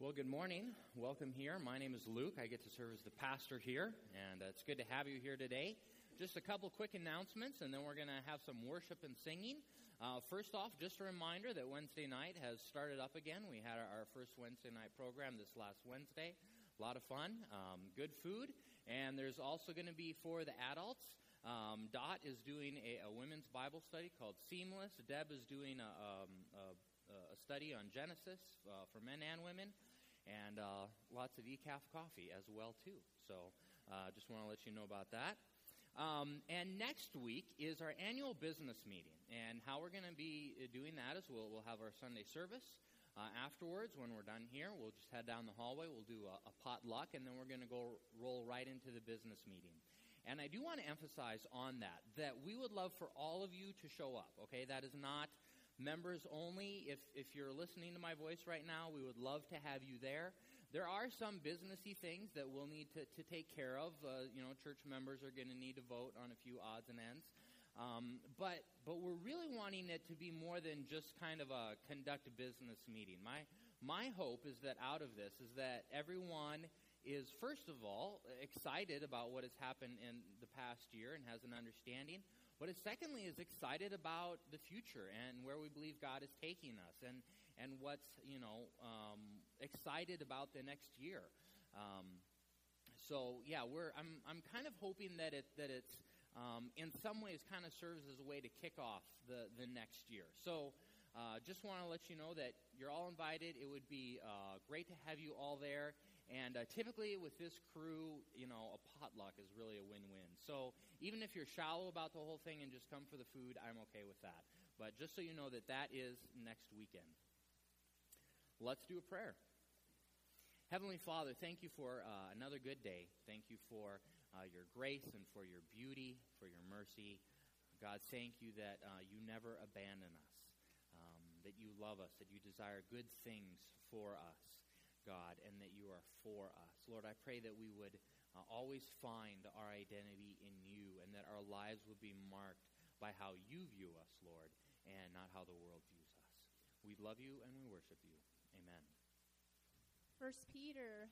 Well, good morning. Welcome here. My name is Luke. I get to serve as the pastor here, and it's good to have you here today. Just a couple quick announcements, and then we're going to have some worship and singing. First off, just a reminder that Wednesday night has started up again. We had our first Wednesday night program this last Wednesday. A lot of fun, good food, and there's also going to be for the adults. Dot is doing a women's Bible study called Seamless. Deb is doing a study on Genesis for men and women. And lots of decaf coffee as well, too. So just want to let you know about that. And next week is our annual business meeting. And how we're going to be doing that is we'll have our Sunday service. Afterwards, when we're done here, we'll just head down the hallway. We'll do a potluck, and then we're going to go roll right into the business meeting. And I do want to emphasize on that we would love for all of you to show up, okay? That is not members only. If you're listening to my voice right now, we would love to have you there. There are some businessy things that we'll need to take care of. Church members are going to need to vote on a few odds and ends. But we're really wanting it to be more than just kind of a conduct a business meeting. My hope is that out of this is that everyone is, first of all, excited about what has happened in the past year and has an understanding. But it secondly is excited about the future and where we believe God is taking us and what's, excited about the next year. I'm kind of hoping that it's in some ways kind of serves as a way to kick off the next year. So just want to let you know that you're all invited. It would be great to have you all there. And typically with this crew, a potluck is really a win-win. So even if you're shallow about the whole thing and just come for the food, I'm okay with that. But just so you know that is next weekend. Let's do a prayer. Heavenly Father, thank you for another good day. Thank you for your grace and for your beauty, for your mercy. God, thank you that you never abandon us, that you love us, that you desire good things for us. God, and that you are for us. Lord, I pray that we would always find our identity in you and that our lives would be marked by how you view us, Lord, and not how the world views us. We love you and we worship you. Amen. 1 Peter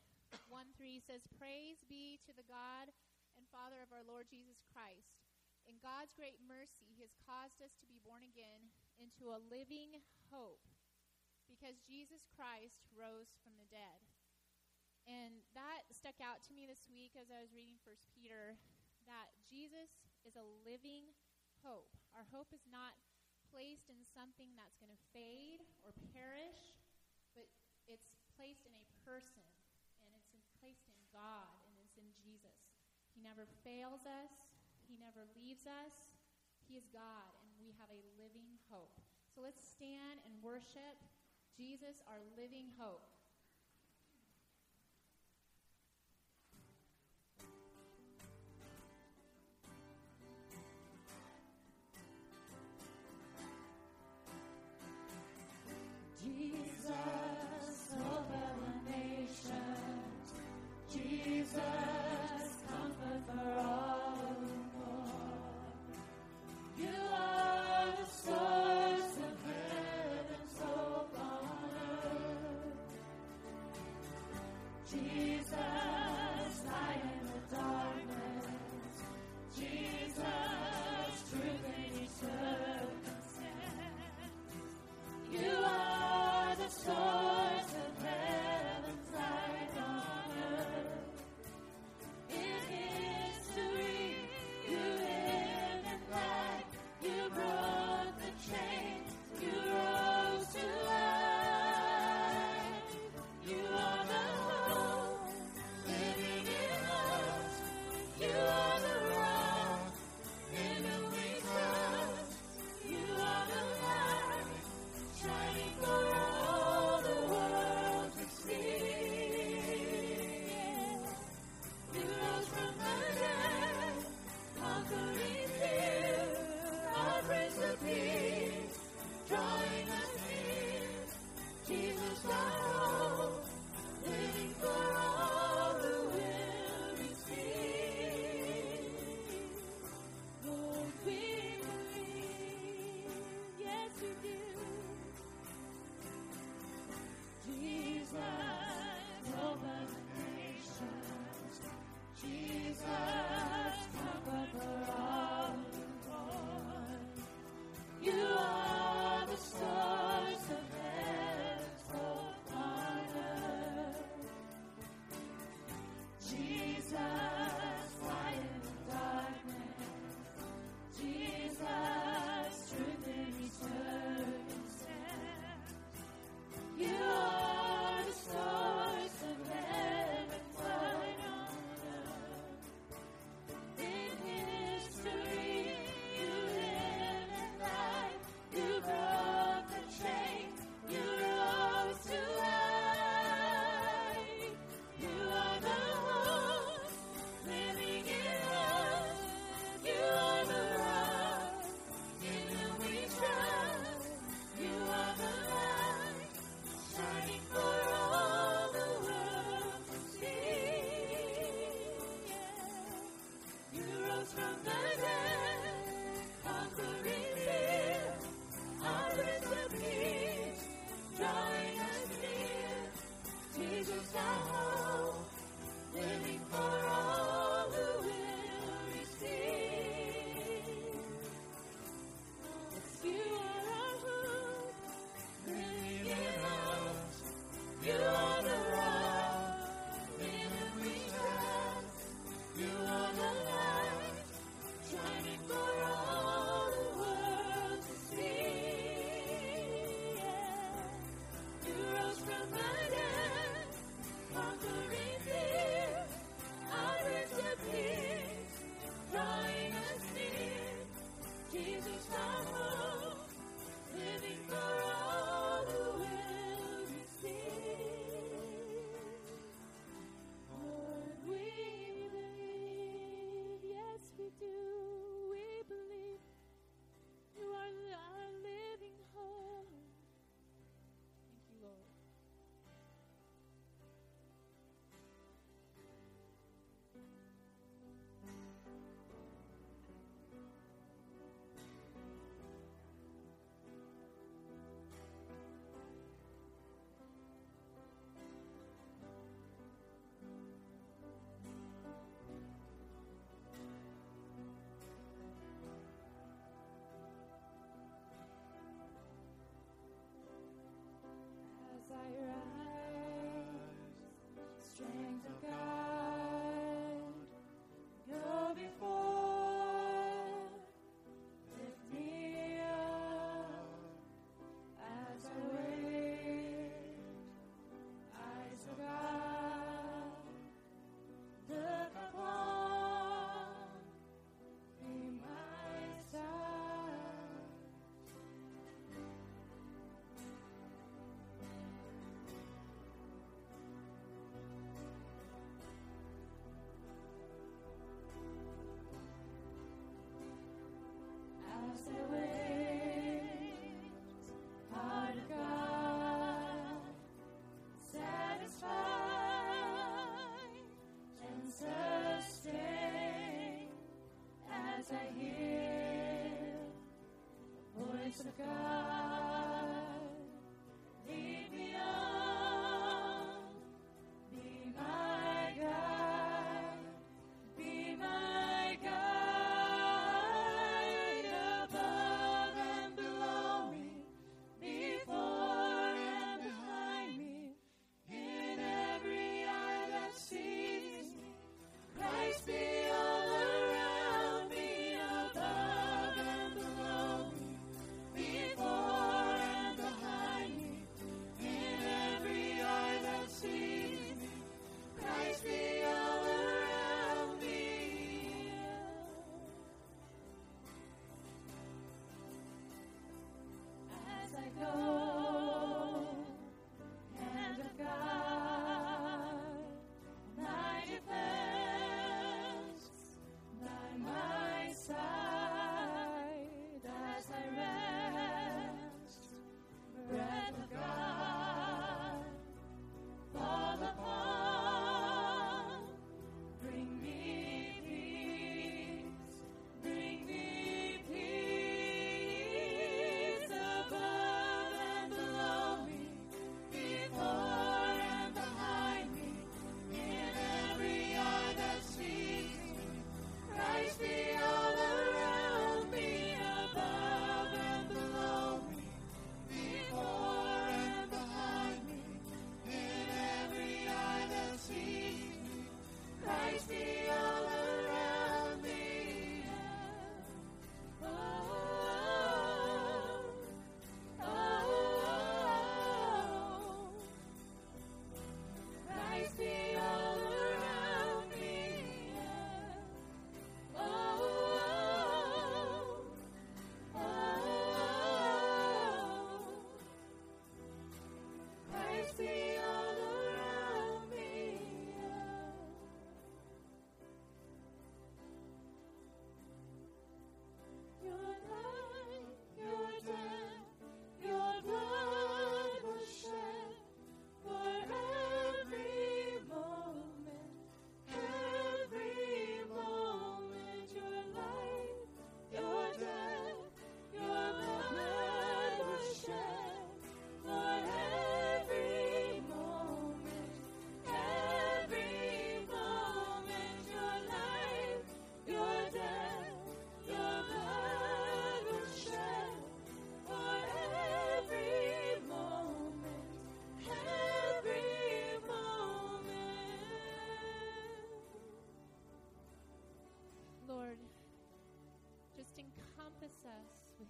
1:3 says, "Praise be to the God and Father of our Lord Jesus Christ. In God's great mercy, he has caused us to be born again into a living hope, because Jesus Christ rose from the dead." And that stuck out to me this week as I was reading 1 Peter, that Jesus is a living hope. Our hope is not placed in something that's going to fade or perish, but it's placed in a person, and it's placed in God, and it's in Jesus. He never fails us. He never leaves us. He is God, and we have a living hope. So let's stand and worship Jesus, our living hope. Jesus, hope of the nations. Jesus, comfort for all who mourn. You are the source of heaven's hope on earth. Jesus, light in the darkness. Jesus, truth in each circumstance. You are the source of heaven's light on earth. In history, you lived and died. You broke the chains. You rose to life. You are the hope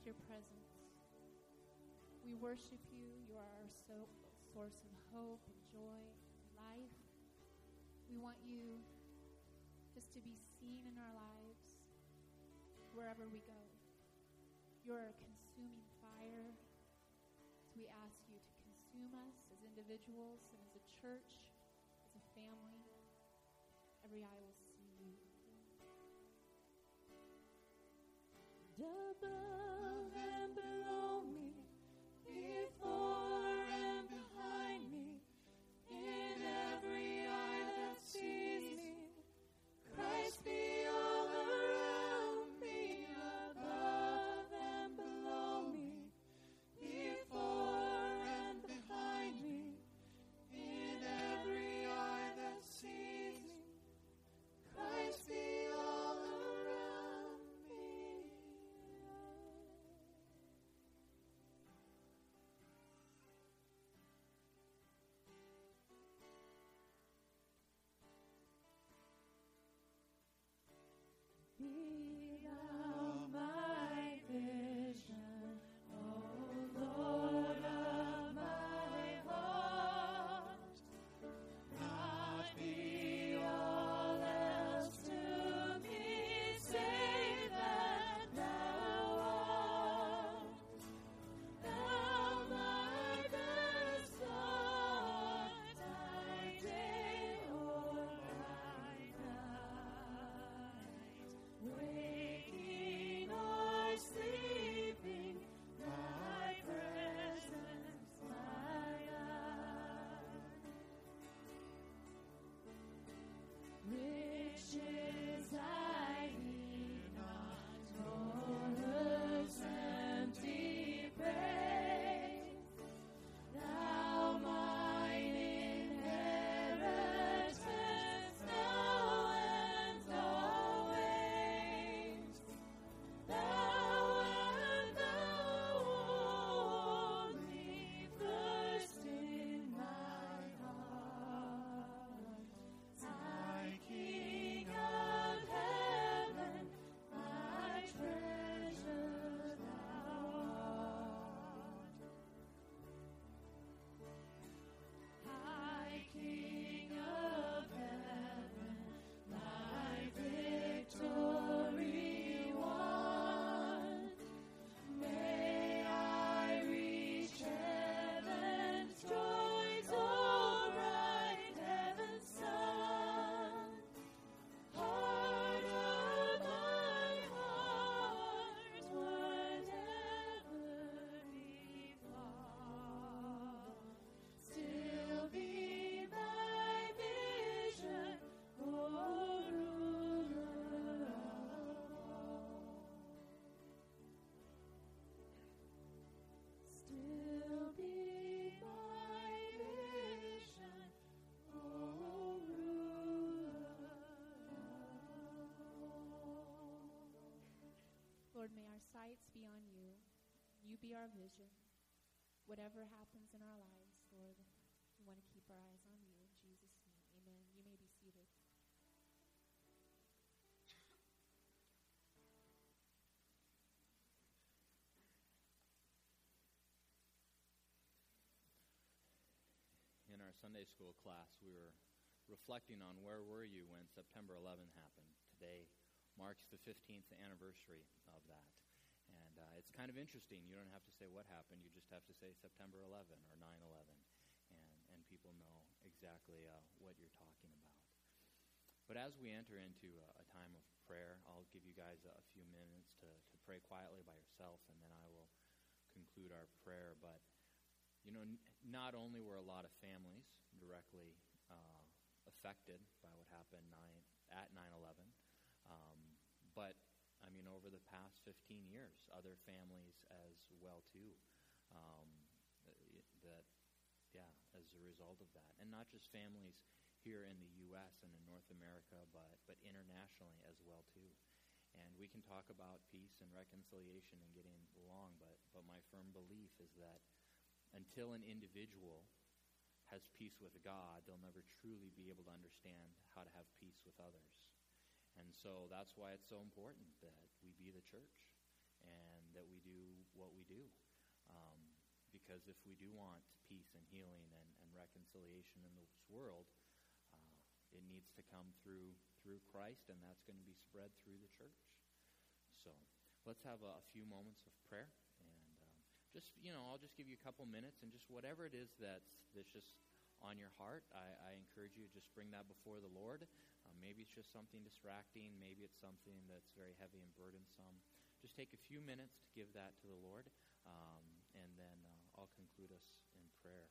your presence. We worship you. You are our source of hope and joy and life. We want you just to be seen in our lives wherever we go. You're a consuming fire. So we ask you to consume us as individuals and as a church, as a family. Every eye will see you. Above and below me, before and behind me, in every eye that sees me, Christ be all around me. Above and below me, before and behind me, in every eye that sees me, Christ be all around me. Be thou my vision, O Lord of my heart, not be all else to me, save that thou art. Thou my best thought, thy day or thy night, waking or sleeping, thy presence, my eye. Riches I need not, honours empty praise. Thou mine inheritance, now and always. Thou and thou only, first in my heart. Thy King of heaven, my treasure thou art. High King of heaven, my victory won. May I reach heaven's joys, O bright heaven's sun. Heart of my heart, whatever befall, still be thy vision, O ruler of all. Still be my vision, O ruler of all. Lord, may our sights be on you. You be our vision. Whatever happens in our lives, Lord, we want to keep our eyes on you. In Jesus' name, amen. You may be seated. In our Sunday school class, we were reflecting on where were you when September 11 happened. Today marks the 15th anniversary of that. And it's kind of interesting. You don't have to say what happened. You just have to say September 11 or 9/11, and people know exactly what you're talking about. But as we enter into a time of prayer, I'll give you guys a few minutes to pray quietly by yourself, and then I will conclude our prayer. But you know, not only were a lot of families directly affected by what happened at 9/11, but I mean, over the past 15 years, other families as well too. As a result of that, and not just families here in the U.S. and in North America, but internationally as well too. And we can talk about peace and reconciliation and getting along, but my firm belief is that until an individual has peace with God, they'll never truly be able to understand how to have peace with others. And so that's why it's so important that we be the church and that we do what we do. Because if we do want peace and healing and reconciliation in this world, it needs to come through Christ, and that's going to be spread through the church. So let's have a few moments of prayer. And I'll just give you a couple minutes, and just whatever it is that's just on your heart, I encourage you to just bring that before the Lord. Maybe it's just something distracting. Maybe it's something that's very heavy and burdensome. Just take a few minutes to give that to the Lord, and then I'll conclude us in prayer.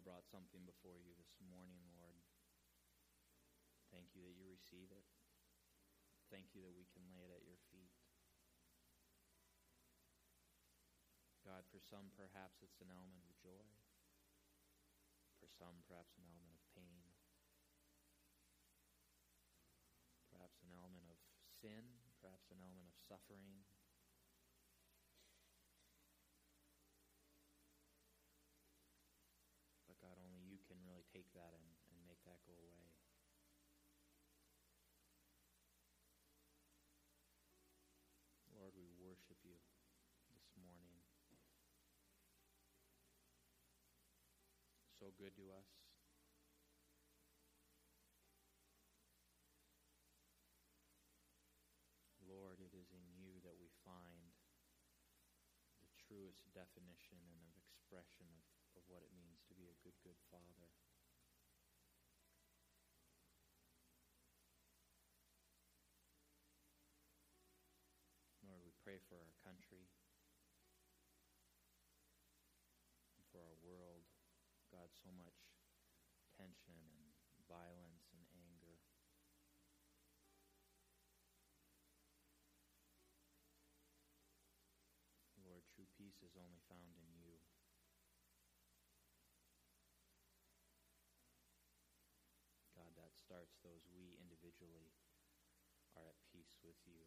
Brought something before you this morning, Lord. Thank you that you receive it. Thank you that we can lay it at your feet. God, for some perhaps it's an element of joy. For some perhaps an element of pain. Perhaps an element of sin. Perhaps an element of suffering. Take that and make that go away. Lord, we worship you this morning. So good to us. Lord, it is in you that we find the truest definition and of expression of what it means to be a good, good Father. Pray for our country and for our world. God, so much tension and violence and anger. Lord, true peace is only found in you. God, that starts those we individually are at peace with you.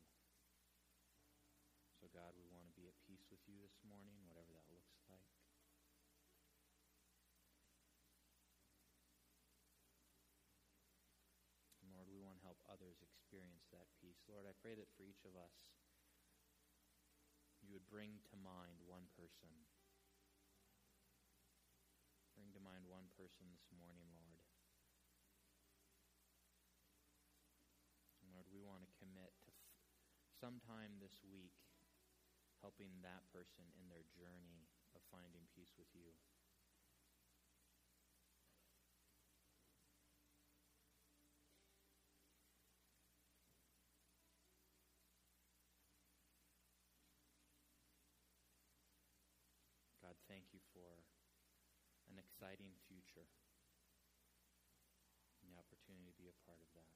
So God, we want to be at peace with you this morning, whatever that looks like. And Lord, we want to help others experience that peace. Lord, I pray that for each of us, you would bring to mind one person. Bring to mind one person this morning, Lord. And Lord, we want to commit to sometime this week helping that person in their journey of finding peace with you. God, thank you for an exciting future and the opportunity to be a part of that.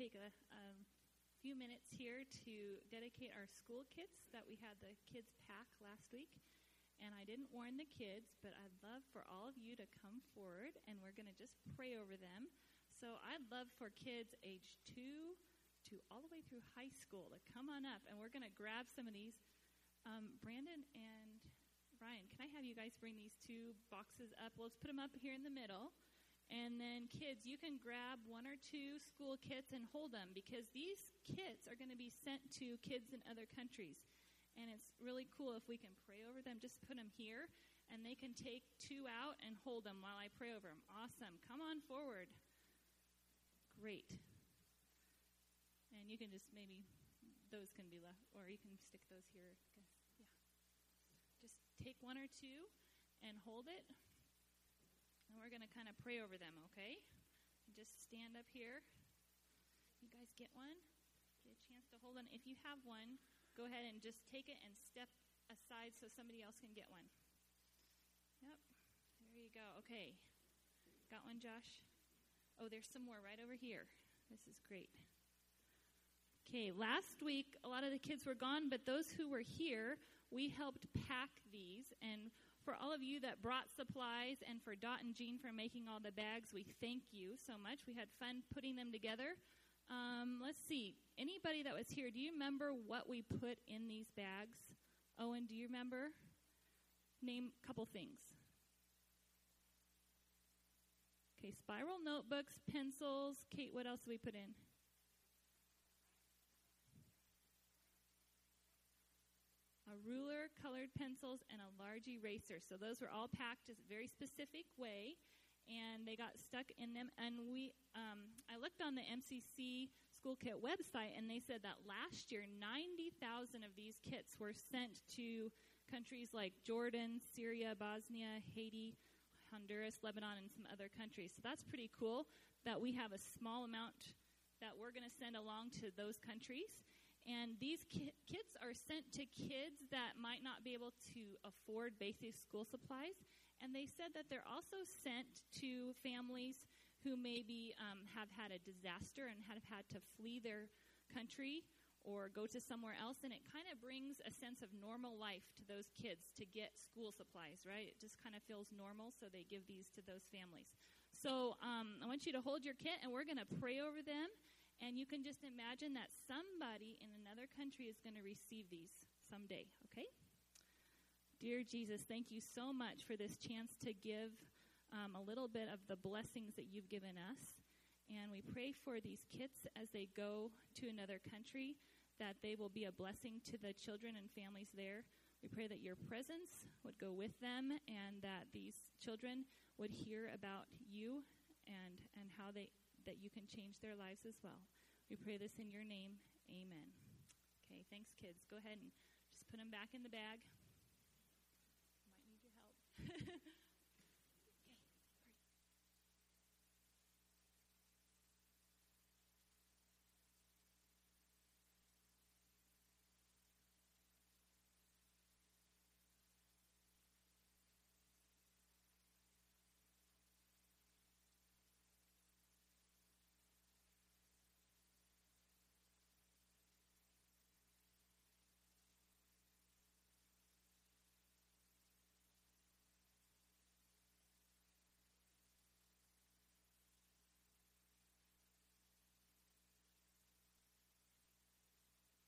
take a few minutes here to dedicate our school kits that we had the kids pack last week. And I didn't warn the kids, but I'd love for all of you to come forward, and we're going to just pray over them. So I'd love for kids age 2 to all the way through high school to come on up, and we're going to grab some of these. Brandon and Ryan, can I have you guys bring these two boxes up? Let's put them up here in the middle. And then kids, you can grab one or two school kits and hold them, because these kits are going to be sent to kids in other countries. And it's really cool if we can pray over them. Just put them here, and they can take two out and hold them while I pray over them. Awesome. Come on forward. Great. And you can just maybe, those can be left, or you can stick those here. Yeah. Just take one or two and hold it. And we're going to kind of pray over them, okay? And just stand up here. You guys get one? Get a chance to hold on. If you have one, go ahead and just take it and step aside so somebody else can get one. Yep. There you go. Okay. Got one, Josh? Oh, there's some more right over here. This is great. Okay. Last week, a lot of the kids were gone, but those who were here, we helped pack these. And for all of you that brought supplies, and for Dot and Jean for making all the bags, we thank you so much. We had fun putting them together. Let's see. Anybody that was here, do you remember what we put in these bags? Owen, do you remember? Name a couple things. Okay, spiral notebooks, pencils. Kate, what else did we put in? A ruler, colored pencils, and a large eraser. So those were all packed in a very specific way, and they got stuck in them. And we, I looked on the MCC school kit website, and they said that last year, 90,000 of these kits were sent to countries like Jordan, Syria, Bosnia, Haiti, Honduras, Lebanon, and some other countries. So that's pretty cool that we have a small amount that we're going to send along to those countries. And these kits are sent to kids that might not be able to afford basic school supplies. And they said that they're also sent to families who maybe have had a disaster and have had to flee their country or go to somewhere else. And it kind of brings a sense of normal life to those kids to get school supplies, right? It just kind of feels normal, so they give these to those families. So I want you to hold your kit, and we're going to pray over them. And you can just imagine that somebody in another country is going to receive these someday, okay? Dear Jesus, thank you so much for this chance to give a little bit of the blessings that you've given us. And we pray for these kids as they go to another country, that they will be a blessing to the children and families there. We pray that your presence would go with them, and that these children would hear about you and how they that you can change their lives as well. We pray this in your name. Amen. Okay, thanks, kids. Go ahead and just put them back in the bag. Might need your help. Okay.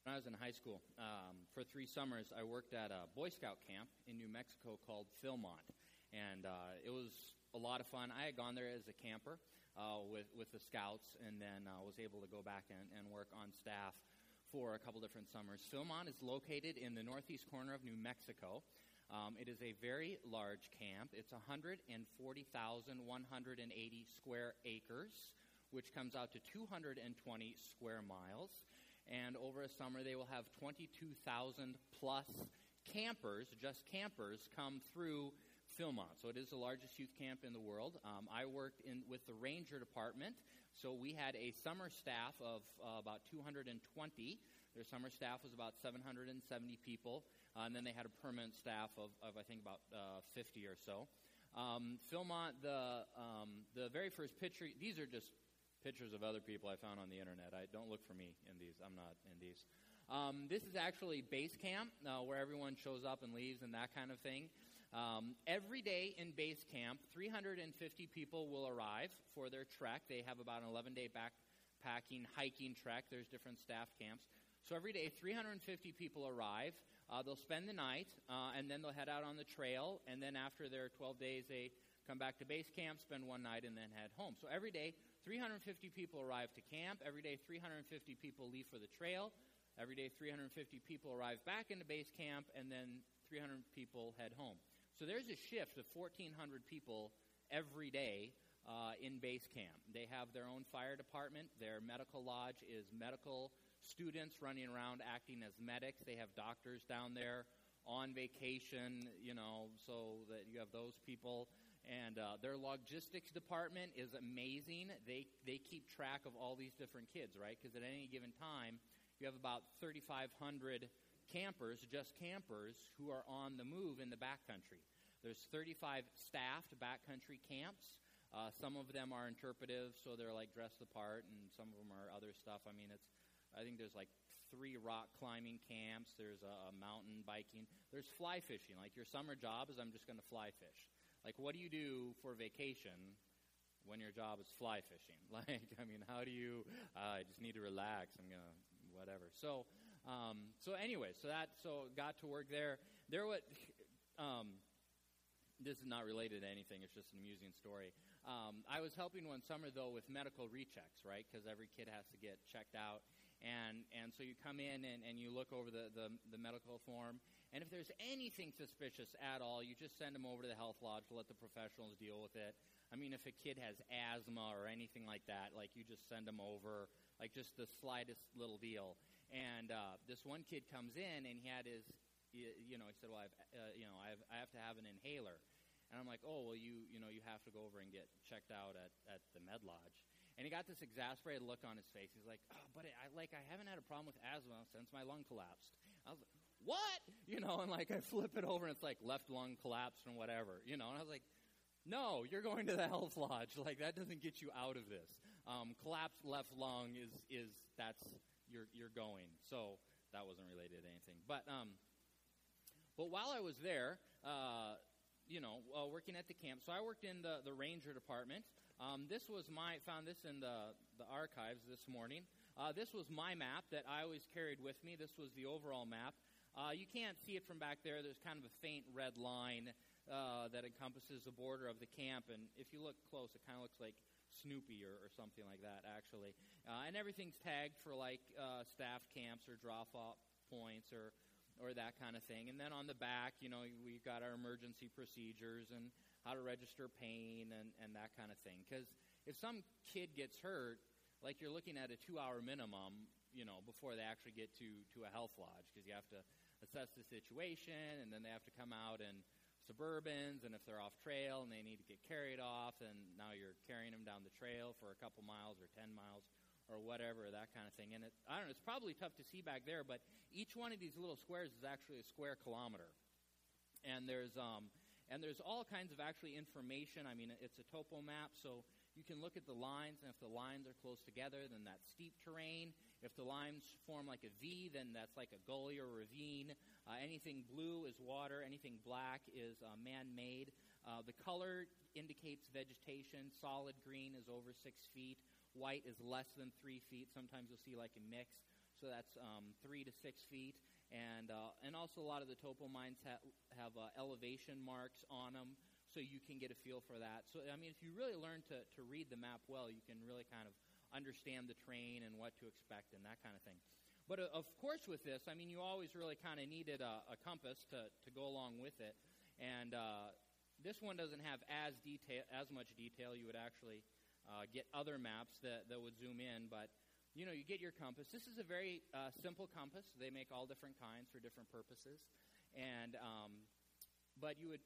When I was in high school, for 3 summers, I worked at a Boy Scout camp in New Mexico called Philmont, and it was a lot of fun. I had gone there as a camper with the Scouts, and then was able to go back and work on staff for a couple different summers. Philmont is located in the northeast corner of New Mexico. It is a very large camp. It's 140,180 square acres, which comes out to 220 square miles. And over a summer, they will have 22,000 plus campers, just campers, come through Philmont. So it is the largest youth camp in the world. I worked with the ranger department, so we had a summer staff of about 220. Their summer staff was about 770 people, and then they had a permanent staff of I think, about 50 or so. Philmont, the very first picture, these are just pictures of other people I found on the internet. I don't look for me in these. I'm not in these. This is actually base camp, where everyone shows up and leaves and that kind of thing. Every day in base camp, 350 people will arrive for their trek. They have about an 11-day backpacking, hiking trek. There's different staff camps. So every day, 350 people arrive. They'll spend the night, and then they'll head out on the trail. And then after their 12 days, they come back to base camp, spend one night, and then head home. So every day, 350 people arrive to camp. Every day, 350 people leave for the trail. Every day, 350 people arrive back into base camp, and then 300 people head home. So there's a shift of 1,400 people every day in base camp. They have their own fire department. Their medical lodge is medical students running around acting as medics. They have doctors down there on vacation, you know, so that you have those people. And their logistics department is amazing. They keep track of all these different kids, right? Because at any given time, you have about 3,500 campers, just campers, who are on the move in the backcountry. There's 35 staffed backcountry camps. Some of them are interpretive, so they're like dressed the part, and some of them are other stuff. I mean, I think there's like 3 rock climbing camps. There's a mountain biking. There's fly fishing. Like your summer job is I'm just going to fly fish. Like, what do you do for vacation when your job is fly fishing? Like, I mean, how do you, I just need to relax. I'm going to, whatever. So got to work there. This is not related to anything. It's just an amusing story. I was helping one summer, though, with medical rechecks, right? Because every kid has to get checked out. And so you come in and you look over the medical form. And if there's anything suspicious at all, you just send them over to the health lodge to let the professionals deal with it. I mean, if a kid has asthma or anything like that, like you just send them over, like just the slightest little deal. And this one kid comes in and he had his, you know, he said, well, I have to have an inhaler. And I'm like, oh, well, you have to go over and get checked out at the med lodge. And he got this exasperated look on his face. He's like, oh, but I haven't had a problem with asthma since my lung collapsed. I was like, what? You know, and like I flip it over and it's like left lung collapsed and whatever, you know. And I was like, no, you're going to the health lodge. Like that doesn't get you out of this. Collapsed left lung is that's you're going. So that wasn't related to anything. But while I was there, working at the camp, so I worked in the ranger department. Found this in the archives this morning. This was my map that I always carried with me. This was the overall map. You can't see it from back there. There's kind of a faint red line that encompasses the border of the camp. And if you look close, it kind of looks like Snoopy or something like that, actually. And everything's tagged for, like, staff camps or drop-off points or that kind of thing. And then on the back, you know, we've got our emergency procedures and how to register pain and that kind of thing. Because if some kid gets hurt, like you're looking at a 2-hour minimum, you know, before they actually get to a health lodge, because you have to assess the situation, and then they have to come out in Suburbans, and if they're off trail and they need to get carried off, and now you're carrying them down the trail for a couple miles or 10 miles or whatever, that kind of thing. And I don't know, it's probably tough to see back there, but each one of these little squares is actually a square kilometer, and there's all kinds of actually information. I mean, it's a topo map, so you can look at the lines, and if the lines are close together, then that's steep terrain. If the lines form like a V, then that's like a gully or ravine. Anything blue is water. Anything black is man-made. The color indicates vegetation. Solid green is over 6 feet. White is less than 3 feet. Sometimes you'll see like a mix, so that's 3 to 6 feet. And also a lot of the topo mines have elevation marks on them, so you can get a feel for that. So, I mean, if you really learn to read the map well, you can really kind of understand the terrain and what to expect and that kind of thing. But, of course, with this, I mean, you always really kind of needed a compass to go along with it. And this one doesn't have as much detail. You would actually get other maps that would zoom in. But, you know, you get your compass. This is a very simple compass. They make all different kinds for different purposes. And but you would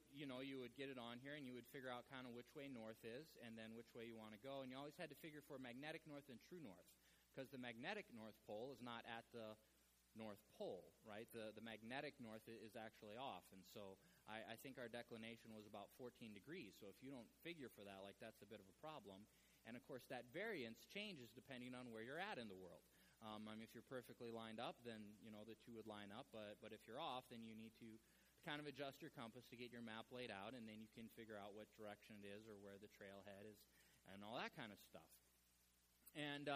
get it on here, and you would figure out kind of which way north is and then which way you want to go. And you always had to figure for magnetic north and true north, because the magnetic north pole is not at the North Pole, right? The magnetic north is actually off. And so I think our declination was about 14 degrees. So if you don't figure for that, like, that's a bit of a problem. And, of course, that variance changes depending on where you're at in the world. I mean, if you're perfectly lined up, then, you know, the two would line up. But if you're off, then you need to kind of adjust your compass to get your map laid out, and then you can figure out what direction it is or where the trailhead is and all that kind of stuff. And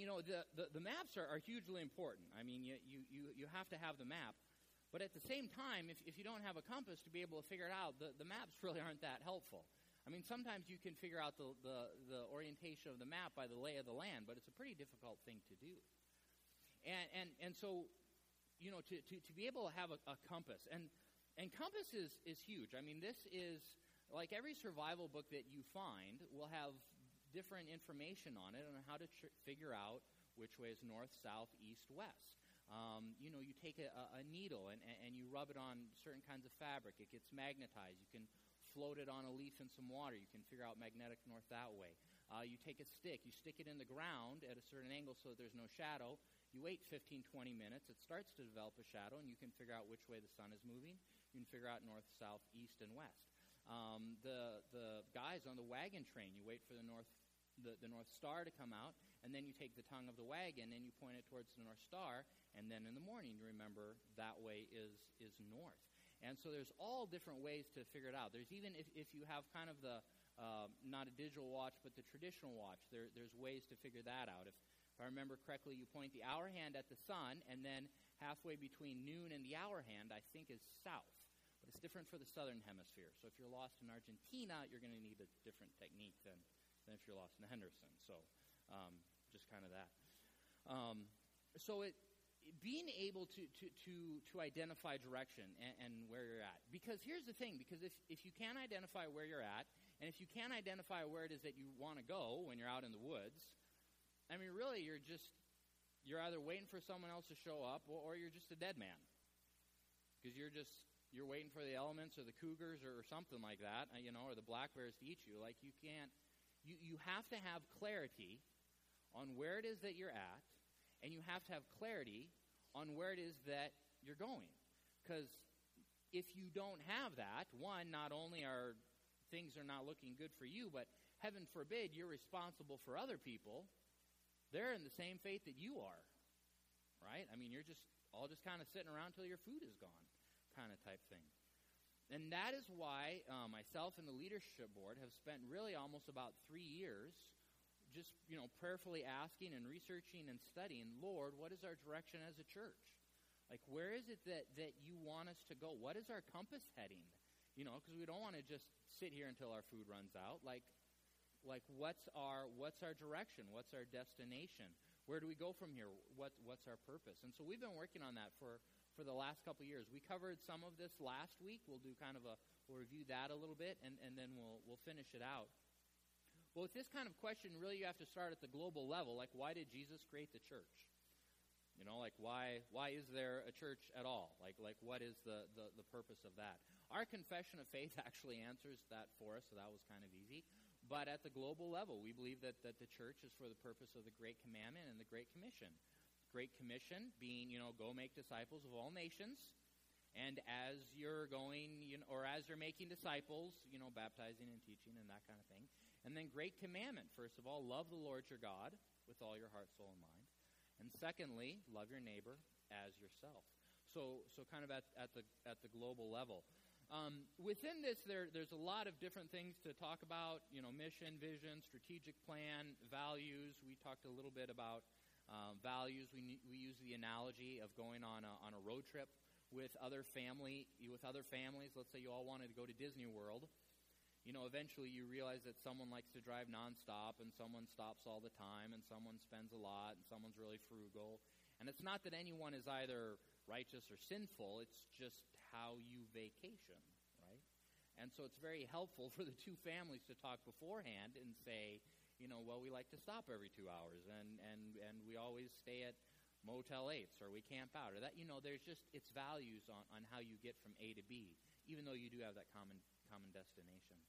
you know, the maps are hugely important. I mean, you have to have the map. But at the same time, if you don't have a compass to be able to figure it out, the maps really aren't that helpful. I mean, sometimes you can figure out the orientation of the map by the lay of the land, but it's a pretty difficult thing to do. And so, you know, to be able to have a compass. And compass is huge. I mean, this is, like every survival book that you find will have different information on it on how to figure out which way is north, south, east, west. You know, you take a needle and you rub it on certain kinds of fabric. It gets magnetized. You can float it on a leaf in some water. You can figure out magnetic north that way. You take a stick. You stick it in the ground at a certain angle so that there's no shadow. You wait 15, 20 minutes. It starts to develop a shadow, and you can figure out which way the sun is moving. You can figure out north, south, east, and west. The guys on the wagon train, you wait for the North Star to come out, and then you take the tongue of the wagon and you point it towards the North Star, and then in the morning you remember that way is north. And so there's all different ways to figure it out. There's even, if you have kind of the, not a digital watch, but the traditional watch, there's ways to figure that out. If I remember correctly, you point the hour hand at the sun, and then halfway between noon and the hour hand, I think, is south. But it's different for the southern hemisphere. So if you're lost in Argentina, you're going to need a different technique than if you're lost in Henderson. So just kind of that. So being able to identify direction and where you're at. Because here's the thing, because if you can identify where you're at, and if you can identify where it is that you want to go when you're out in the woods, I mean, really, you're either waiting for someone else to show up, or you're just a dead man. Because you're waiting for the elements or the cougars or something like that, you know, or the black bears to eat you. Like, you can't. You have to have clarity on where it is that you're at, and you have to have clarity on where it is that you're going. Because if you don't have that, one, not only are things are not looking good for you, but heaven forbid you're responsible for other people. They're in the same fate that you are, right? I mean, you're just all just kind of sitting around till your food is gone kind of type thing. And that is why myself and the leadership board have spent really almost about 3 years just, you know, prayerfully asking and researching and studying, Lord, what is our direction as a church? Like, where is it that you want us to go? What is our compass heading? You know, because we don't want to just sit here until our food runs out. Like what's our direction? What's our destination? Where do we go from here? What's our purpose? And so we've been working on that for the last couple of years. We covered some of this last week. We'll do kind of we'll review that a little bit, and then we'll finish it out. Well, with this kind of question, really you have to start at the global level. Like, why did Jesus create the church? You know, like, why is there a church at all? Like what is the purpose of that? Our confession of faith actually answers that for us, so that was kind of easy. But at the global level, we believe that the church is for the purpose of the Great Commandment and the Great Commission. Great Commission being, you know, go make disciples of all nations, and as you're going, you know, or as you're making disciples, you know, baptizing and teaching and that kind of thing. And then Great Commandment, first of all, love the Lord your God with all your heart, soul, and mind. And secondly, love your neighbor as yourself. So kind of at the global level. Within this, there's a lot of different things to talk about, you know, mission, vision, strategic plan, values. We talked a little bit about values. We use the analogy of going on a road trip with other families. Let's say you all wanted to go to Disney World. You know, eventually you realize that someone likes to drive nonstop, and someone stops all the time, and someone spends a lot, and someone's really frugal. And it's not that anyone is either righteous or sinful. It's just how you vacation, right? And so it's very helpful for the two families to talk beforehand and say, you know, well, we like to stop every 2 hours, and we always stay at Motel 8s, or we camp out, or that, you know, there's just, it's values on how you get from A to B, even though you do have that common destination.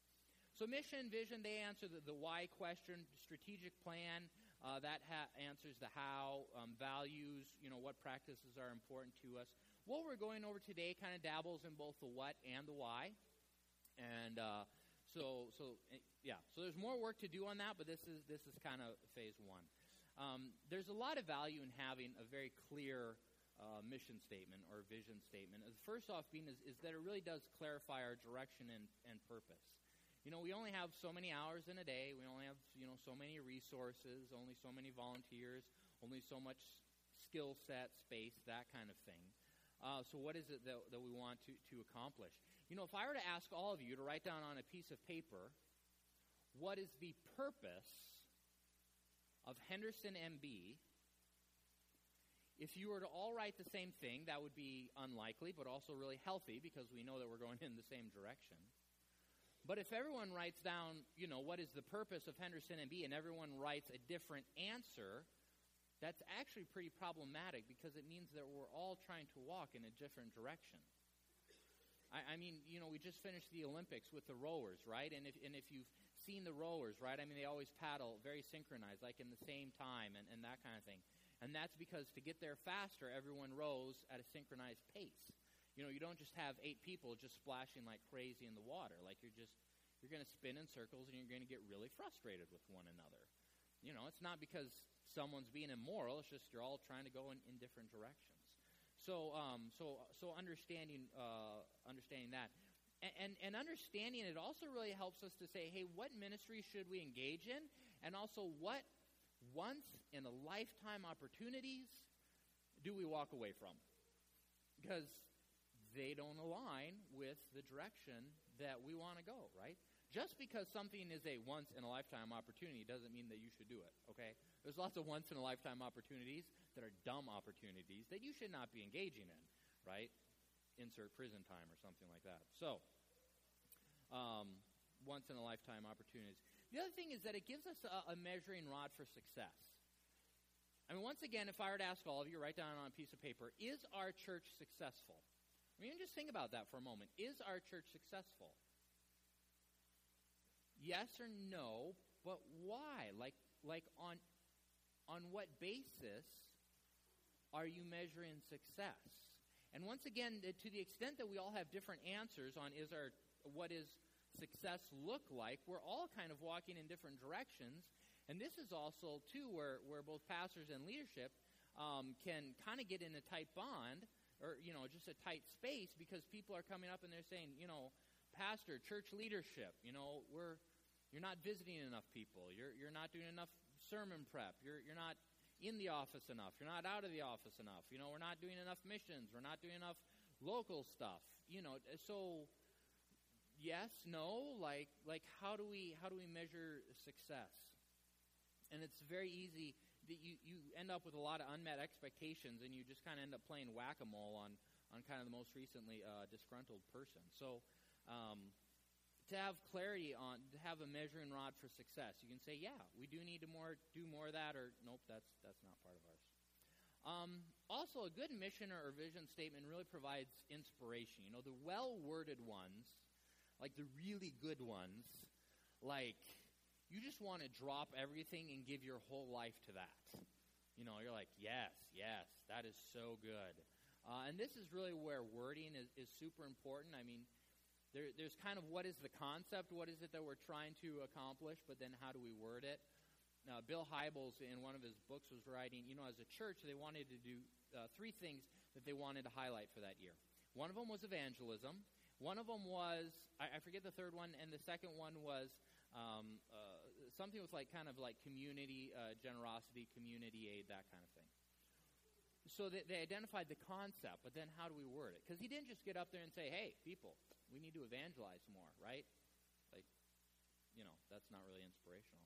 So mission, vision, they answer the why question. Strategic plan, that answers the how. Values, you know, what practices are important to us. What we're going over today kind of dabbles in both the what and the why. And So there's more work to do on that, but this is kind of phase one. There's a lot of value in having a very clear mission statement or vision statement. First off, being is that it really does clarify our direction and purpose. You know, we only have so many hours in a day. We only have, so many resources, only so many volunteers, only so much skill set, space, that kind of thing. So what is it that we want to accomplish? You know, if I were to ask all of you to write down on a piece of paper, what is the purpose of Henderson M.B., if you were to all write the same thing, that would be unlikely, but also really healthy because we know that we're going in the same direction. But if everyone writes down, what is the purpose of Henderson M.B., and everyone writes a different answer, that's actually pretty problematic because it means that we're all trying to walk in a different direction. I mean, we just finished the Olympics with the rowers, right? And if you've seen the rowers, right, I mean, they always paddle very synchronized, like in the same time and that kind of thing. And that's because to get there faster, everyone rows at a synchronized pace. You don't just have 8 people just splashing like crazy in the water. Like you're going to spin in circles and you're going to get really frustrated with one another. It's not because someone's being immoral. It's just you're all trying to go in different directions. So understanding that, and understanding it also really helps us to say, hey, what ministry should we engage in, and also what once in a lifetime opportunities do we walk away from, because they don't align with the direction that we want to go, right? Just because something is a once-in-a-lifetime opportunity doesn't mean that you should do it, okay? There's lots of once-in-a-lifetime opportunities that are dumb opportunities that you should not be engaging in, right? Insert prison time or something like that. So, once-in-a-lifetime opportunities. The other thing is that it gives us a measuring rod for success. I mean, once again, if I were to ask all of you, write down on a piece of paper, is our church successful? I mean, just think about that for a moment. Is our church successful? Yes or no, but why? Like on what basis are you measuring success? And once again, to the extent that we all have different answers on what is success look like, we're all kind of walking in different directions. And this is also, too, where both pastors and leadership can kind of get in a tight bond, or, just a tight space, because people are coming up and they're saying, pastor, church leadership, you're not visiting enough people. You're not doing enough sermon prep. You're not in the office enough. You're not out of the office enough. We're not doing enough missions. We're not doing enough local stuff. So yes, no, like how do we measure success? And it's very easy that you end up with a lot of unmet expectations, and you just kind of end up playing whack-a-mole on kind of the most recently disgruntled person. So to have clarity to have a measuring rod for success, you can say, yeah, we do need to do more of that, or nope, that's not part of ours. Also, a good mission or vision statement really provides inspiration. The well-worded ones, like the really good ones, like you just want to drop everything and give your whole life to that. You're like, yes, that is so good. And this is really where wording is super important. I mean, There's kind of what is the concept, what is it that we're trying to accomplish, but then how do we word it? Bill Hybels, in one of his books, was writing, as a church, they wanted to do 3 things that they wanted to highlight for that year. One of them was evangelism. One of them was, I forget the third one, and the second one was something with kind of community generosity, community aid, that kind of thing. So they identified the concept, but then how do we word it? Because he didn't just get up there and say, hey, people, we need to evangelize more, right? Like, that's not really inspirational.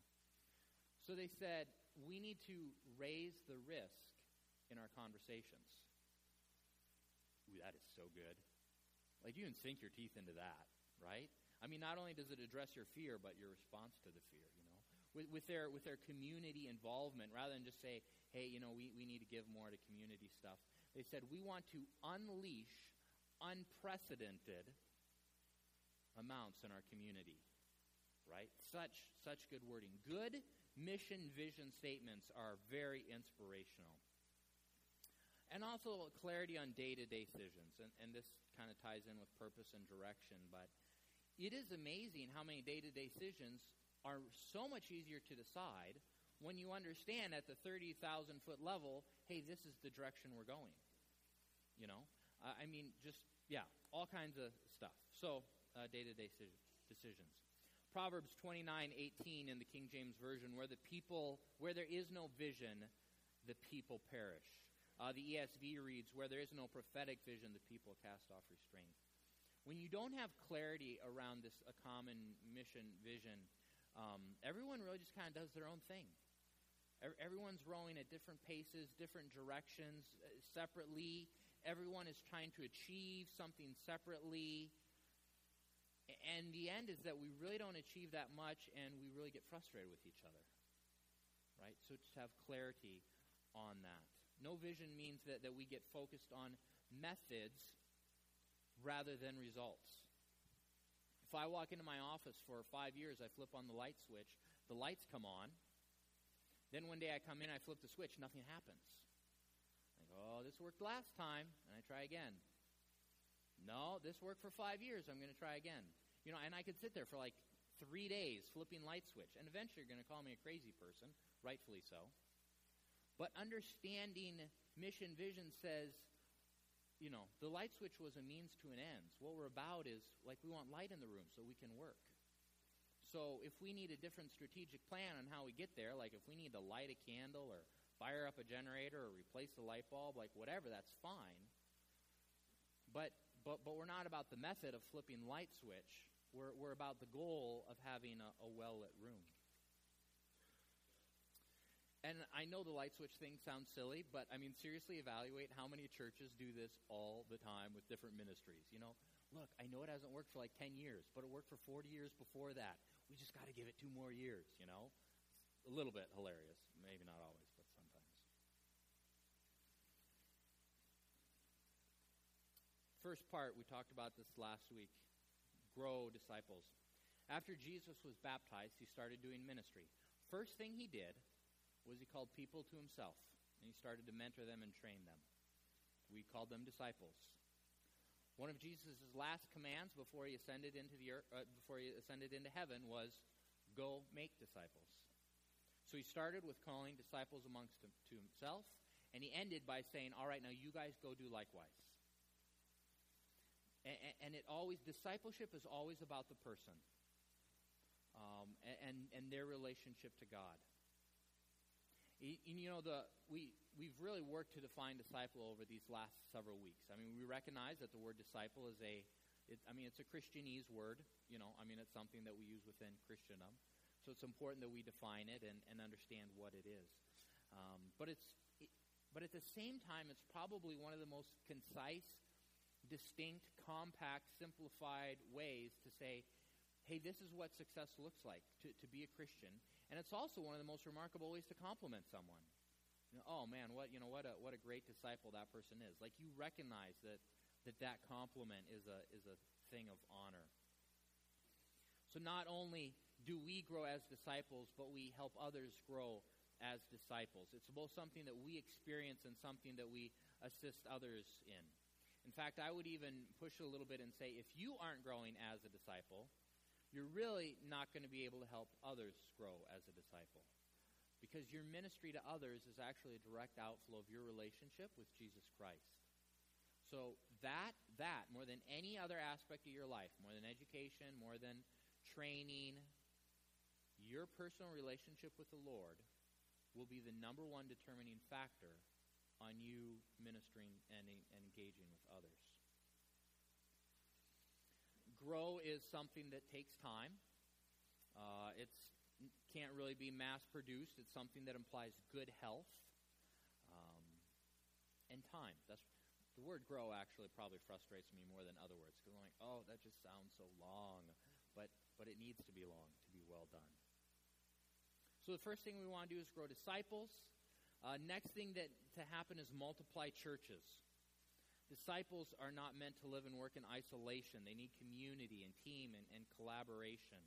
So they said, we need to raise the risk in our conversations. Ooh, that is so good. Like, you can sink your teeth into that, right? I mean, not only does it address your fear, but your response to the fear, With their community involvement, rather than just say, hey, we need to give more to community stuff. They said, we want to unleash unprecedented amounts in our community, right? Such good wording. Good mission vision statements are very inspirational. And also clarity on day-to-day decisions, and this kind of ties in with purpose and direction, but It is amazing how many day-to-day decisions are so much easier to decide when you understand at the 30,000-foot level, hey, this is the direction we're going. You know? I mean, just, yeah, all kinds of stuff. So, day-to-day decisions. Proverbs 29:18 in the King James Version, where there is no vision, the people perish. The ESV reads, where there is no prophetic vision, the people cast off restraint. When you don't have clarity around this a common mission vision, everyone really just kind of does their own thing. Everyone's rowing at different paces, different directions, separately. Everyone is trying to achieve something separately. And the end is that we really don't achieve that much, and we really get frustrated with each other, right? So just have clarity on that. No vision means that we get focused on methods rather than results. If I walk into my office for 5 years, I flip on the light switch, the lights come on. Then one day I come in, I flip the switch, nothing happens. I go, oh, this worked last time, and I try again. No, this worked for 5 years. I'm going to try again. You know, and I could sit there for like 3 days flipping light switch, and eventually you're going to call me a crazy person, rightfully so. But understanding mission vision says, you know, the light switch was a means to an end. What we're about is, like, we want light in the room so we can work. So if we need a different strategic plan on how we get there, like if we need to light a candle or fire up a generator or replace the light bulb, like whatever, that's fine. But we're not about the method of flipping light switch. We're about the goal of having a well-lit room. And I know the light switch thing sounds silly, but, I mean, seriously evaluate how many churches do this all the time with different ministries. You know, look, I know it hasn't worked for like 10 years, but it worked for 40 years before that. We just got to give it 2 more years, you know. A little bit hilarious. Maybe not always, but sometimes. 1st part, we talked about this last week. Grow disciples. After Jesus was baptized, he started doing ministry. First thing he did was he called people to himself, and he started to mentor them and train them. We called them disciples. One of Jesus' last commands before he ascended into heaven was, "Go make disciples." So he started with calling disciples amongst them to himself, and he ended by saying, "All right, now you guys go do likewise." And discipleship is always about the person and their relationship to God. You know, we've really worked to define disciple over these last several weeks. I mean, we recognize that the word disciple is it's a Christianese word. You know, I mean, it's something that we use within Christendom. So it's important that we define it and understand what it is. But at the same time, it's probably one of the most concise, distinct, compact, simplified ways to say, hey, this is what success looks like, to be a Christian. And it's also one of the most remarkable ways to compliment someone. You know, oh man, what a great disciple that person is! Like, you recognize that compliment is a thing of honor. So not only do we grow as disciples, but we help others grow as disciples. It's both something that we experience and something that we assist others in. In fact, I would even push it a little bit and say, if you aren't growing as a disciple, you're really not going to be able to help others grow as a disciple, because your ministry to others is actually a direct outflow of your relationship with Jesus Christ. So that more than any other aspect of your life, more than education, more than training, your personal relationship with the Lord will be the number one determining factor on you ministering and engaging with others. Grow is something that takes time. It can't really be mass-produced. It's something that implies good health and time. The word grow actually probably frustrates me more than other words, because I'm like, oh, that just sounds so long. But it needs to be long to be well done. So the first thing we want to do is grow disciples. Next thing that to happen is multiply churches. Disciples are not meant to live and work in isolation. They need community and team and collaboration.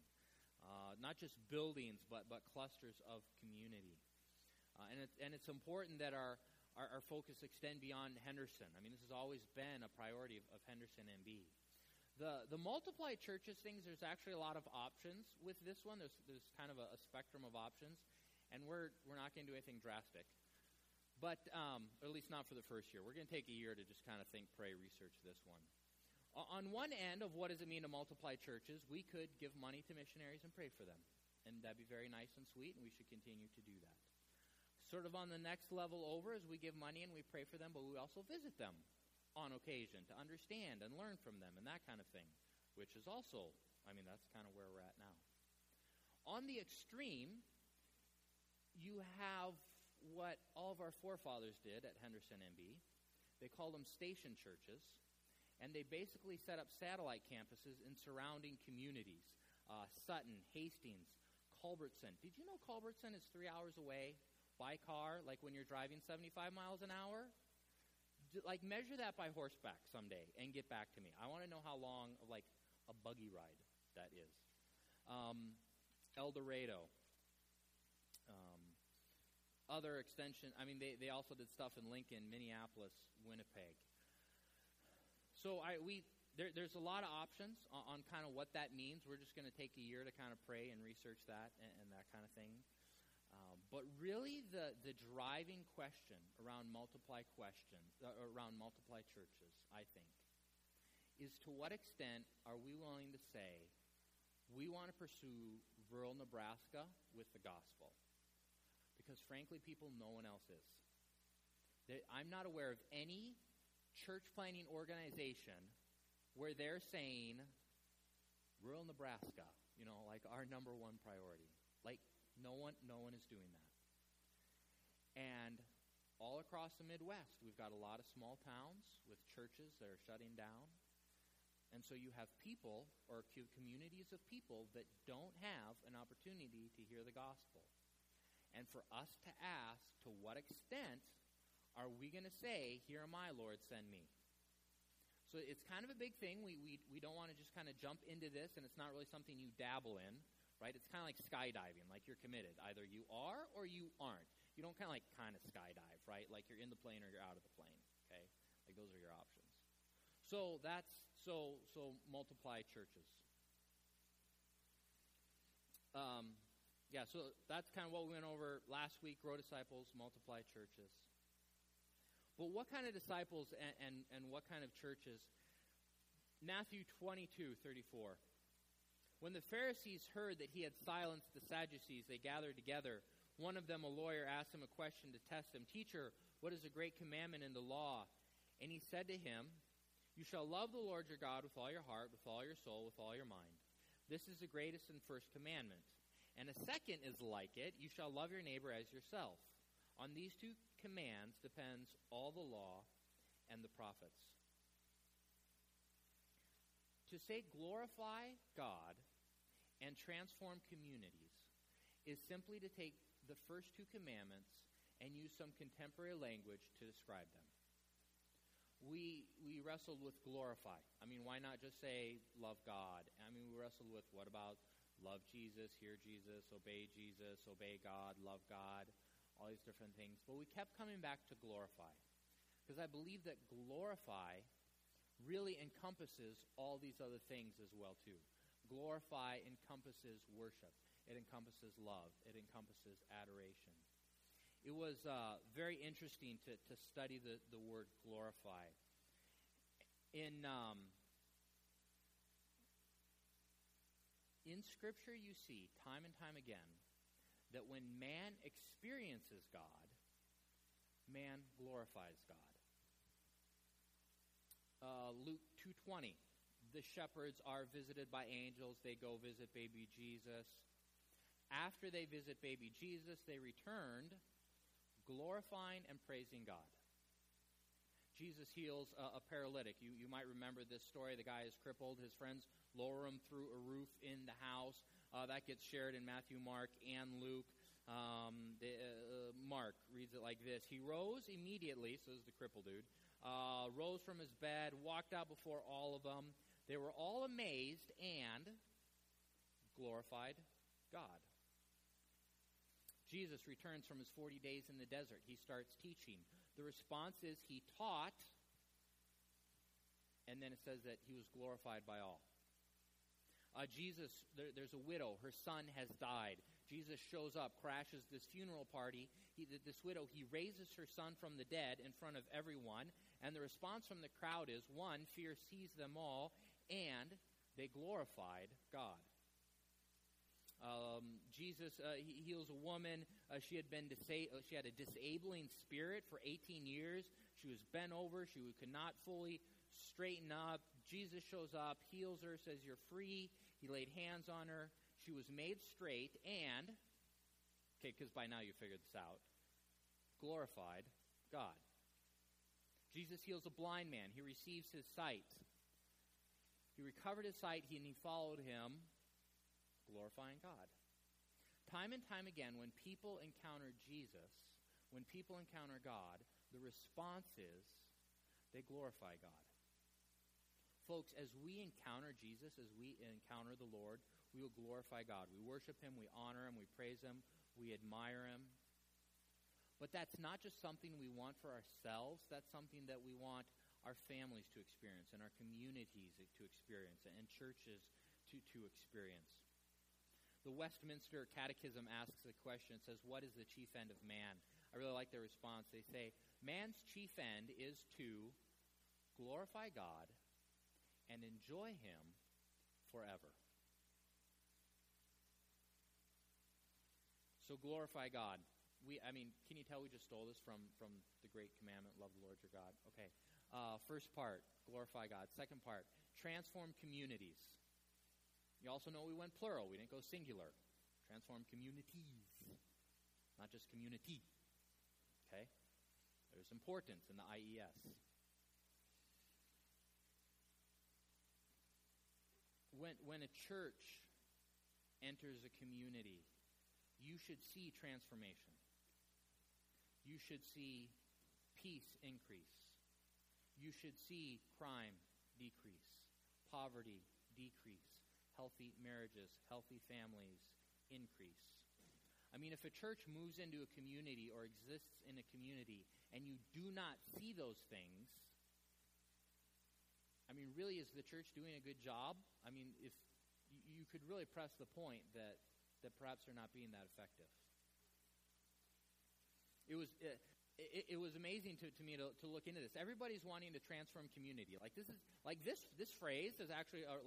Not just buildings, but clusters of community. And it's important that our focus extend beyond Henderson. I mean, this has always been a priority of Henderson M.B. The multiply churches things, there's actually a lot of options with this one. There's kind of a spectrum of options, and we're not going to do anything drastic. But, or at least not for the first year. We're going to take a year to just kind of think, pray, research this one. On one end of what does it mean to multiply churches, we could give money to missionaries and pray for them. And that'd be very nice and sweet, and we should continue to do that. Sort of on the next level over is we give money and we pray for them, but we also visit them on occasion to understand and learn from them and that kind of thing, which is also, I mean, that's kind of where we're at now. On the extreme, you have what all of our forefathers did at Henderson M.B. They called them station churches, and they basically set up satellite campuses in surrounding communities. Sutton, Hastings, Culbertson. Did you know Culbertson is 3 hours away by car, like when you're driving 75 miles an hour? Like, measure that by horseback someday and get back to me. I want to know how long of, like, a buggy ride that is. El Dorado. Other extension, I mean, they also did stuff in Lincoln, Minneapolis, Winnipeg. So there's a lot of options on kind of what that means. We're just going to take a year to kind of pray and research that and that kind of thing. But really, the driving question around multiply churches, I think, is to what extent are we willing to say we want to pursue rural Nebraska with the gospel? Because, frankly, people, no one else is. I'm not aware of any church planting organization where they're saying, rural Nebraska, you know, like our number one priority. Like, no one is doing that. And all across the Midwest, we've got a lot of small towns with churches that are shutting down. And so you have people or communities of people that don't have an opportunity to hear the gospel. And for us to ask, to what extent are we going to say, here am I, Lord, send me? So it's kind of a big thing. We don't want to just kind of jump into this, and it's not really something you dabble in, right? It's kind of like skydiving, like you're committed. Either you are or you aren't. You don't kind of skydive, right? Like you're in the plane or you're out of the plane, okay? Like those are your options. So that's so multiply churches. Yeah, so that's kind of what we went over last week, grow disciples, multiply churches. But what kind of disciples and what kind of churches? Matthew 22:34. When the Pharisees heard that he had silenced the Sadducees, they gathered together. One of them, a lawyer, asked him a question to test him. Teacher, what is a great commandment in the law? And he said to him, you shall love the Lord your God with all your heart, with all your soul, with all your mind. This is the greatest and first commandment. And a second is like it, you shall love your neighbor as yourself. On these two commands depends all the law and the prophets. To say glorify God and transform communities is simply to take the first two commandments and use some contemporary language to describe them. We wrestled with glorify. I mean, why not just say love God? I mean, we wrestled with what about love Jesus, hear Jesus, obey God, love God, all these different things. But we kept coming back to glorify because I believe that glorify really encompasses all these other things as well too. Glorify encompasses worship. It encompasses love. It encompasses adoration. It was very interesting to study the word glorify. In Scripture, you see time and time again that when man experiences God, man glorifies God. Luke 2:20, the shepherds are visited by angels. They go visit baby Jesus. After they visit baby Jesus, they returned, glorifying and praising God. Jesus heals a paralytic. You might remember this story. The guy is crippled. His friends lower him through a roof in the house. That gets shared in Matthew, Mark, and Luke. Mark reads it like this. He rose immediately, so this is the crippled dude, rose from his bed, walked out before all of them. They were all amazed and glorified God. Jesus returns from his 40 days in the desert. He starts teaching. The response is he taught and then it says that he was glorified by all. Jesus, there's a widow. Her son has died. Jesus shows up, crashes this funeral party. This widow, he raises her son from the dead in front of everyone, and the response from the crowd is, one, fear seized them all, and they glorified God. Jesus he heals a woman. She had a disabling spirit for 18 years. She was bent over. She could not fully straighten up. Jesus shows up, heals her, says, "You're free." He laid hands on her. She was made straight and, okay, because by now you figured this out, glorified God. Jesus heals a blind man. He receives his sight. He recovered his sight, and he followed him, glorifying God. Time and time again, when people encounter Jesus, when people encounter God, the response is they glorify God. Folks, as we encounter Jesus, as we encounter the Lord, we will glorify God. We worship him, we honor him, we praise him, we admire him. But that's not just something we want for ourselves. That's something that we want our families to experience and our communities to experience and churches to experience. The Westminster Catechism asks the question. It says, what is the chief end of man? I really like their response. They say, man's chief end is to glorify God and enjoy him forever. So glorify God. Can you tell we just stole this from the great commandment, love the Lord your God? Okay. First part, glorify God. Second part, transform communities. You also know we went plural. We didn't go singular. Transform communities, not just community. Okay? There's importance in the IES. When a church enters a community, you should see transformation. You should see peace increase. You should see crime decrease, poverty decrease, healthy marriages, healthy families increase. If a church moves into a community or exists in a community and you do not see those things, really, is the church doing a good job? If you could really press the point that perhaps they're not being that effective. It was amazing to me to look into this. Everybody's wanting to transform community. This phrase is actually a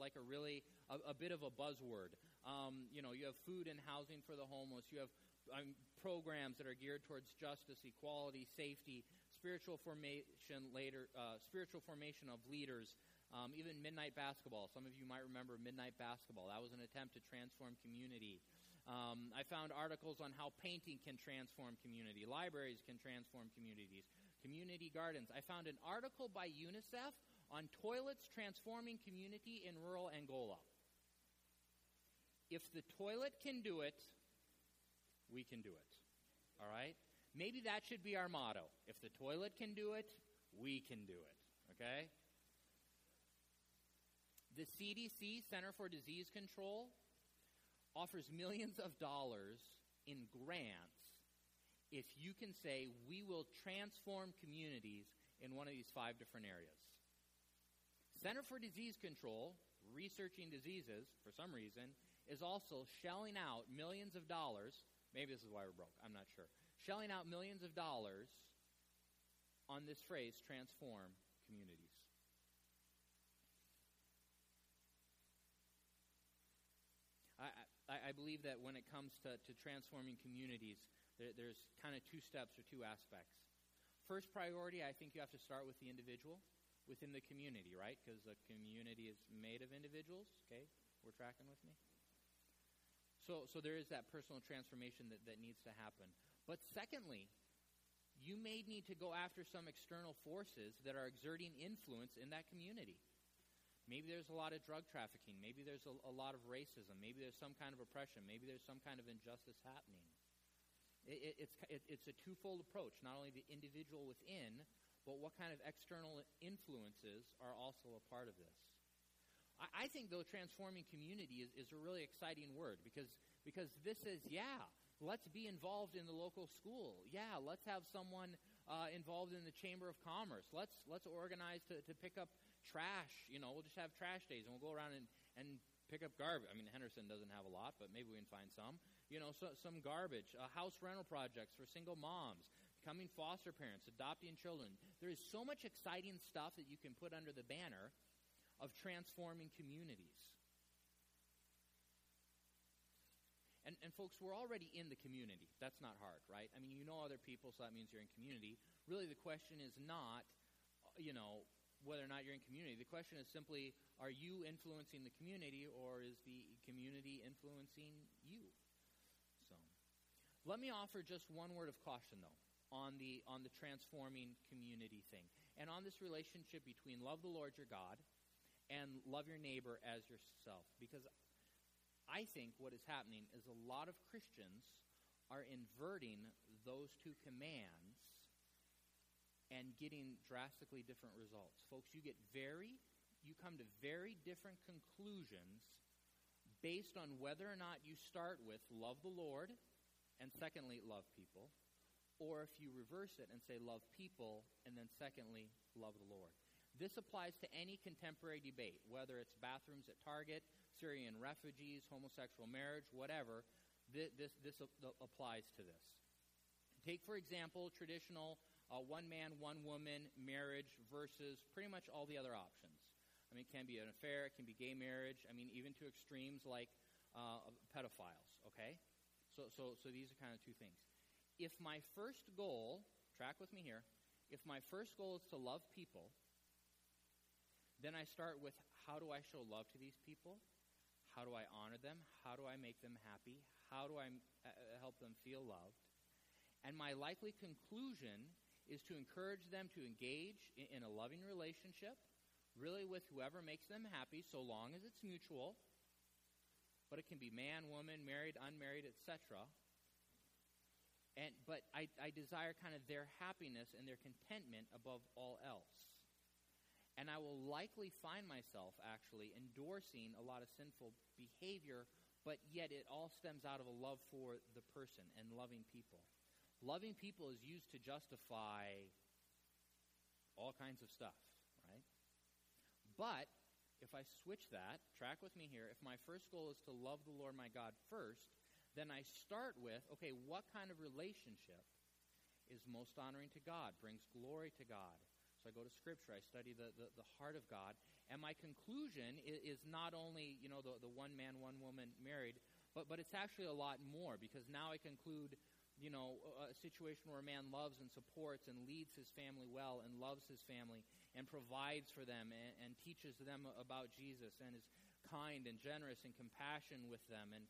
bit of a buzzword. You have food and housing for the homeless. You have programs that are geared towards justice, equality, safety, spiritual formation of leaders. Even midnight basketball. Some of you might remember midnight basketball. That was an attempt to transform community. I found articles on how painting can transform community. Libraries can transform communities. Community gardens. I found an article by UNICEF on toilets transforming community in rural Angola. If the toilet can do it, we can do it. All right? Maybe that should be our motto. If the toilet can do it, we can do it. Okay? The CDC, Center for Disease Control, offers millions of dollars in grants if you can say, we will transform communities in one of these 5 different areas. Center for Disease Control, researching diseases, for some reason, is also shelling out millions of dollars. Maybe this is why we're broke. I'm not sure. Shelling out millions of dollars on this phrase, transform communities. I believe that when it comes to transforming communities, there's kind of 2 steps or 2 aspects. First priority, I think you have to start with the individual within the community, right? Because the community is made of individuals. Okay, we're tracking with me. So there is that personal transformation that needs to happen. But secondly, you may need to go after some external forces that are exerting influence in that community. Maybe there's a lot of drug trafficking. Maybe there's a lot of racism. Maybe there's some kind of oppression. Maybe there's some kind of injustice happening. It's a twofold approach, not only the individual within, but what kind of external influences are also a part of this. I think, though, transforming community is a really exciting word because this is, let's be involved in the local school. Yeah, let's have someone involved in the Chamber of Commerce. Let's organize to pick up trash, you know, we'll just have trash days, and we'll go around and pick up garbage. I mean, Henderson doesn't have a lot, but maybe we can find some, you know, so, some garbage, house rental projects for single moms, becoming foster parents, adopting children. There is so much exciting stuff that you can put under the banner of transforming communities. And folks, we're already in the community. That's not hard, right? I mean, you know other people, so that means you're in community. Really, the question is not, you know, whether or not you're in community. The question is simply, are you influencing the community, or is the community influencing you? So, let me offer just one word of caution, though, on the transforming community thing, and on this relationship between love the Lord your God and love your neighbor as yourself, because I think what is happening is a lot of Christians are inverting those two commands and getting drastically different results. Folks, you come to very different conclusions based on whether or not you start with love the Lord and secondly, love people, or if you reverse it and say love people and then secondly, love the Lord. This applies to any contemporary debate, whether it's bathrooms at Target, Syrian refugees, homosexual marriage, whatever, this applies to this. Take, for example, traditional one-man, one-woman marriage versus pretty much all the other options. I mean, it can be an affair, it can be gay marriage, I mean, even to extremes like pedophiles, okay? So these are kind of two things. If my first goal, track with me here, if my first goal is to love people, then I start with how do I show love to these people? How do I honor them? How do I make them happy? How do I help them feel loved? And my likely conclusion is to encourage them to engage in a loving relationship, really with whoever makes them happy, so long as it's mutual. But it can be man, woman, married, unmarried, etc. And but I desire kind of their happiness and their contentment above all else. And I will likely find myself actually endorsing a lot of sinful behavior, but yet it all stems out of a love for the person and loving people. Loving people is used to justify all kinds of stuff, right? But if I switch that, track with me here, if my first goal is to love the Lord my God first, then I start with, okay, what kind of relationship is most honoring to God, brings glory to God? I go to Scripture, I study the heart of God, and my conclusion is not only, you know, the one man, one woman married, but it's actually a lot more, because now I conclude, you know, a situation where a man loves and supports and leads his family well and loves his family and provides for them and teaches them about Jesus and is kind and generous and compassionate with them and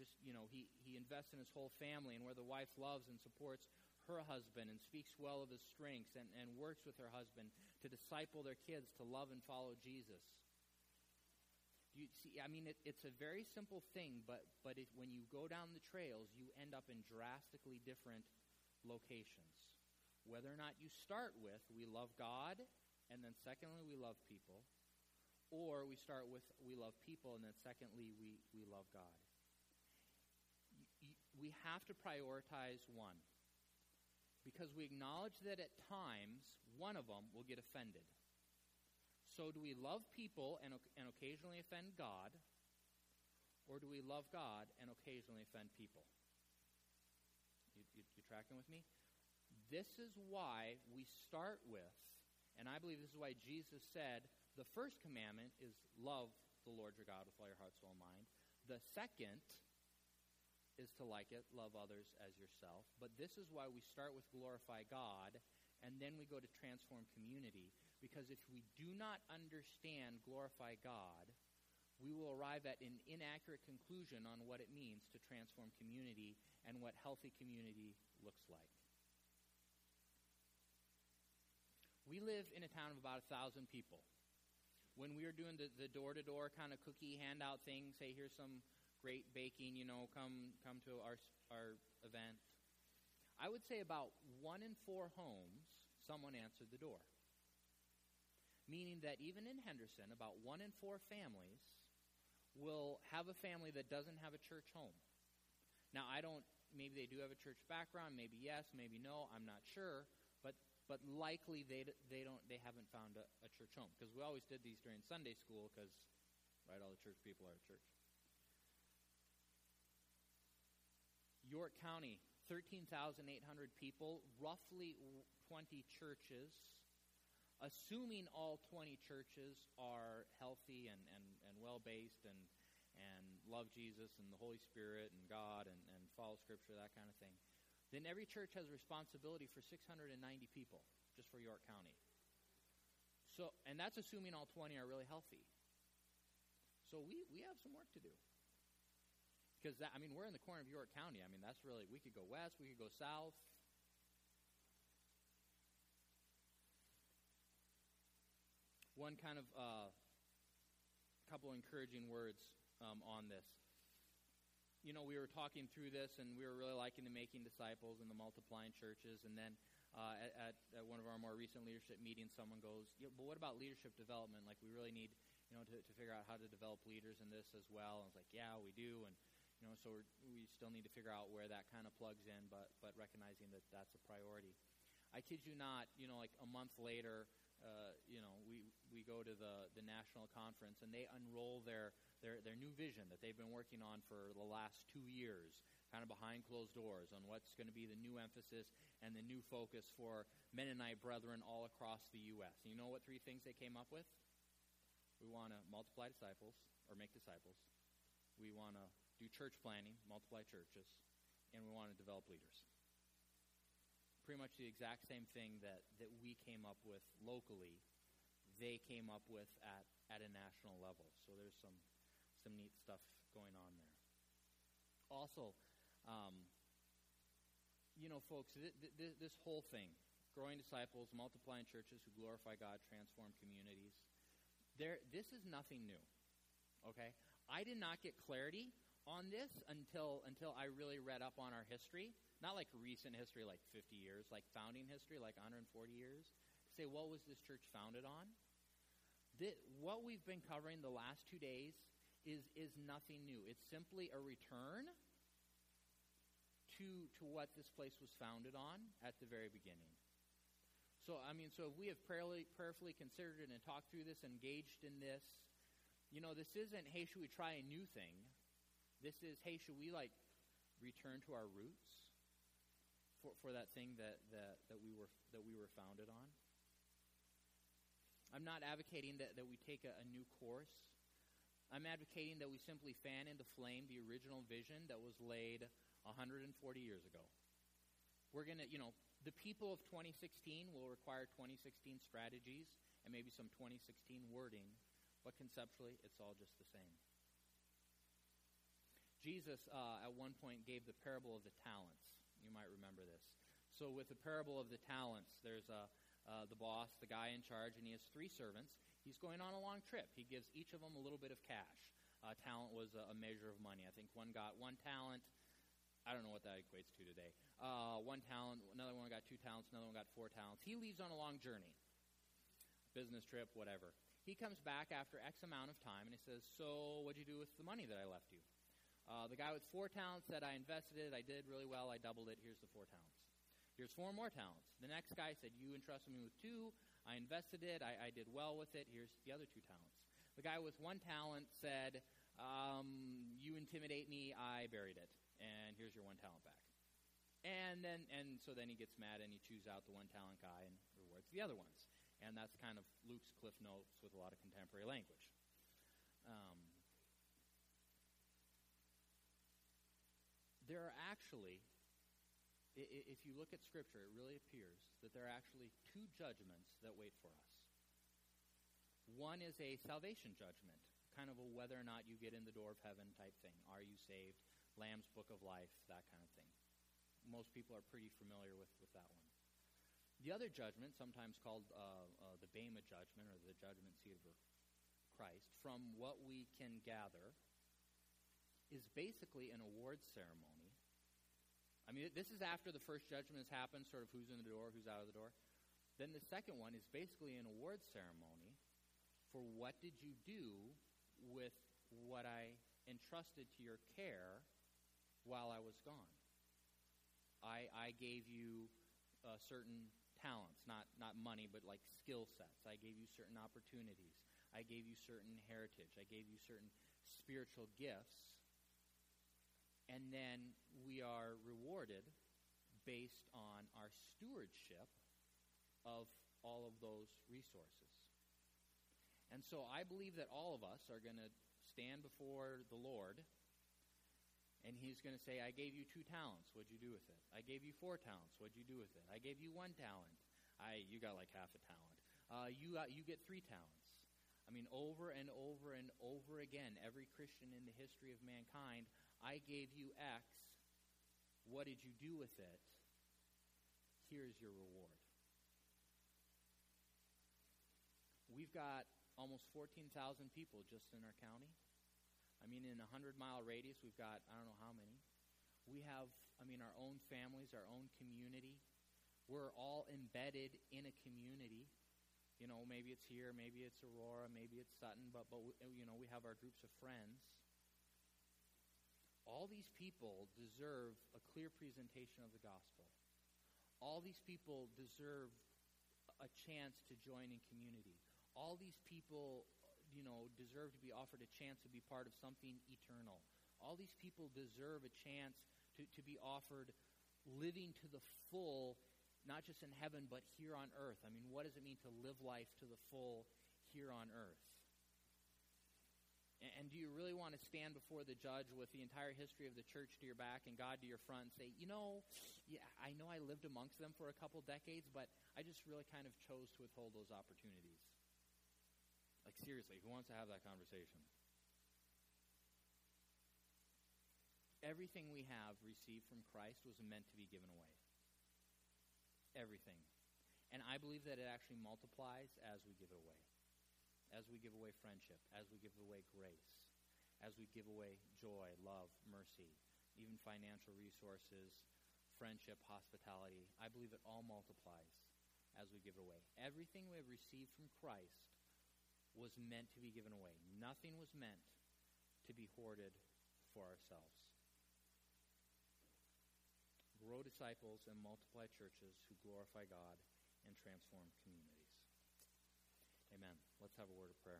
just, you know, he invests in his whole family, and where the wife loves and supports her husband and speaks well of his strengths and works with her husband to disciple their kids to love and follow Jesus. You see, I mean, it's a very simple thing, but when you go down the trails, you end up in drastically different locations. Whether or not you start with, we love God, and then secondly, we love people, or we start with, we love people, and then secondly, we love God. We have to prioritize one. Because we acknowledge that at times, one of them will get offended. So do we love people and occasionally offend God, or do we love God and occasionally offend people? You tracking with me? This is why we start with, and I believe this is why Jesus said, the first commandment is love the Lord your God with all your heart, soul, and mind. The second is to like it, love others as yourself. But this is why we start with glorify God, and then we go to transform community. Because if we do not understand glorify God, we will arrive at an inaccurate conclusion on what it means to transform community and what healthy community looks like. We live in a town of about 1,000 people. When we were doing the door-to-door kind of cookie handout thing, say here's some great baking, you know, come to our event. I would say about 1 in 4 homes, someone answered the door. Meaning that even in Henderson, about 1 in 4 families will have a family that doesn't have a church home. Now, maybe they do have a church background, maybe yes, maybe no, I'm not sure, but but likely they haven't found a church home, because we always did these during Sunday school, because all the church people are at church. York County, 13,800 people, roughly 20 churches. Assuming all 20 churches are healthy and well-based and love Jesus and the Holy Spirit and God and follow Scripture, that kind of thing, then every church has responsibility for 690 people just for York County. So, and that's assuming all 20 are really healthy. So we have some work to do. Because, we're in the corner of York County. That's really, we could go west, we could go south. One kind of couple encouraging words on this. We were talking through this, and we were really liking the making disciples and the multiplying churches. And then at one of our more recent leadership meetings, someone goes, but what about leadership development? Like, we really need, to figure out how to develop leaders in this as well. And I was like, yeah, we do. And, so we still need to figure out where that kind of plugs in, but recognizing that that's a priority. I kid you not, like a month later, we go to the national conference, and they unroll their new vision that they've been working on for the last 2 years, kind of behind closed doors, on what's going to be the new emphasis and the new focus for Mennonite brethren all across the U.S. And you know what 3 things they came up with? We want to multiply disciples, or make disciples. We want to do church planning, multiply churches, and we want to develop leaders. Pretty much the exact same thing that we came up with locally, they came up with at a national level. So there's some neat stuff going on there. Also, folks, this whole thing, growing disciples, multiplying churches who glorify God, transform communities, this is nothing new, okay? I did not get clarity on this until I really read up on our history. Not like recent history, like 50 years, like founding history, like 140 years. Say, what was this church founded on? What we've been covering the last 2 days is nothing new. It's simply a return to what this place was founded on at the very beginning. So if we have prayerfully considered it and talked through this, engaged in this, this isn't, hey, should we try a new thing? This is, hey, should we, return to our roots for that thing that we were founded on? I'm not advocating that we take a new course. I'm advocating that we simply fan into flame the original vision that was laid 140 years ago. We're going to, the people of 2016 will require 2016 strategies and maybe some 2016 wording, but conceptually, it's all just the same. Jesus, at one point, gave the parable of the talents. You might remember this. So with the parable of the talents, there's the boss, the guy in charge, and he has 3 servants. He's going on a long trip. He gives each of them a little bit of cash. Talent was a measure of money. I think one got 1 talent. I don't know what that equates to today. 1 talent, another one got 2 talents, another one got 4 talents. He leaves on a long journey, business trip, whatever. He comes back after X amount of time, and he says, so what'd you do with the money that I left you? The guy with 4 talents said, I invested it, I did really well, I doubled it, here's the 4 talents. Here's 4 more talents. The next guy said, you entrusted me with 2, I invested it, I did well with it, here's the other 2 talents. The guy with 1 talent said, you intimidate me, I buried it, and here's your 1 talent back. And so then he gets mad and he chews out the 1 talent guy and rewards the other ones. And that's kind of Luke's Cliff Notes with a lot of contemporary language. There are actually, if you look at Scripture, it really appears that there are actually 2 judgments that wait for us. One is a salvation judgment, kind of a whether or not you get in the door of heaven type thing. Are you saved? Lamb's Book of Life, that kind of thing. Most people are pretty familiar with that one. The other judgment, sometimes called the Bema judgment or the judgment seat of Christ, from what we can gather, is basically an award ceremony. This is after the first judgment has happened, sort of who's in the door, who's out of the door. Then the second one is basically an award ceremony for what did you do with what I entrusted to your care while I was gone. I gave you certain talents, not money, but like skill sets. I gave you certain opportunities. I gave you certain heritage. I gave you certain spiritual gifts. And then we are rewarded based on our stewardship of all of those resources. And so I believe that all of us are going to stand before the Lord, and he's going to say, I gave you 2 talents. What'd you do with it? I gave you 4 talents. What'd you do with it? I gave you 1 talent. You got like half a talent. You get 3 talents. I mean, over and over and over again, every Christian in the history of mankind, I gave you X. What did you do with it? Here's your reward. We've got almost 14,000 people just in our county. I mean, in a 100-mile radius, we've got I don't know how many. We have, I mean, our own families, our own community. We're all embedded in a community. You know, maybe it's here, maybe it's Aurora, maybe it's Sutton, but you know, we have our groups of friends. All these people deserve a clear presentation of the gospel. All these people deserve a chance to join in community. All these people, you know, deserve to be offered a chance to be part of something eternal. All these people deserve a chance to be offered living to the full, not just in heaven, but here on earth. I mean, what does it mean to live life to the full here on earth? And do you really want to stand before the judge with the entire history of the church to your back and God to your front and say, you know I lived amongst them for a couple decades, but I just really kind of chose to withhold those opportunities? Like, seriously, who wants to have that conversation? Everything we have received from Christ was meant to be given away. Everything. And I believe that it actually multiplies as we give it away. As we give away friendship, as we give away grace, as we give away joy, love, mercy, even financial resources, friendship, hospitality. I believe it all multiplies as we give it away. Everything we have received from Christ was meant to be given away. Nothing was meant to be hoarded for ourselves. Grow disciples and multiply churches who glorify God and transform communities. Amen. Let's have a word of prayer.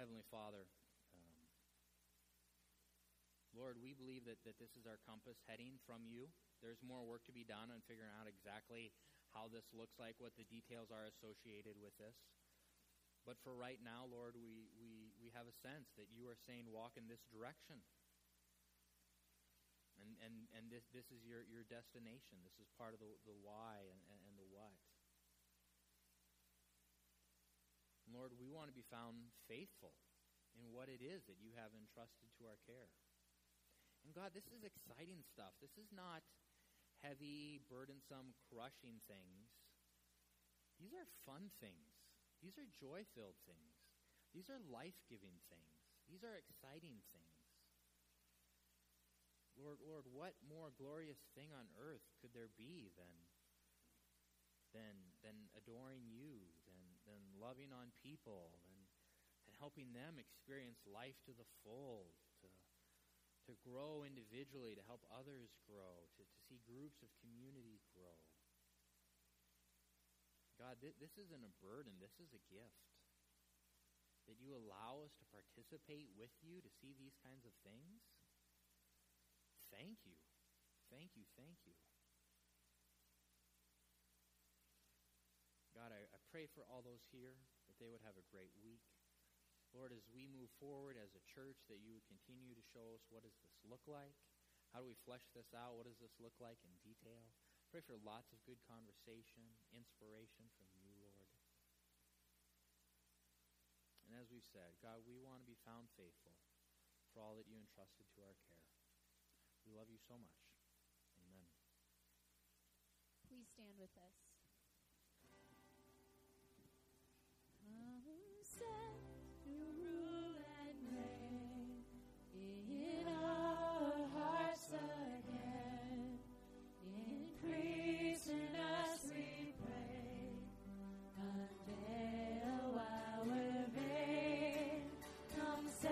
Heavenly Father, Lord, we believe that this is our compass heading from you. There's more work to be done on figuring out exactly how this looks like, what the details are associated with this. But for right now, Lord, we have a sense that you are saying walk in this direction. And this is your destination. This is part of the why and the what. Lord, we want to be found faithful in what it is that you have entrusted to our care. And God, this is exciting stuff. This is not heavy, burdensome, crushing things. These are fun things. These are joy-filled things. These are life-giving things. These are exciting things. Lord, what more glorious thing on earth could there be than adoring you, than loving on people, and helping them experience life to the full, to grow individually, to help others grow, to see groups of community grow. God, this isn't a burden. This is a gift. That you allow us to participate with you, to see these kinds of things. Thank you. Thank you. Thank you. God, I pray for all those here that they would have a great week. Lord, as we move forward as a church, that you would continue to show us what does this look like? How do we flesh this out? What does this look like in detail? Pray for lots of good conversation, inspiration from you, Lord. And as we've said, God, we want to be found faithful for all that you entrusted to our care. We love you so much. Amen. Please stand with us. Come, set your rule and reign in our hearts again. Increase in us, we pray. Unveil our veil. Come, set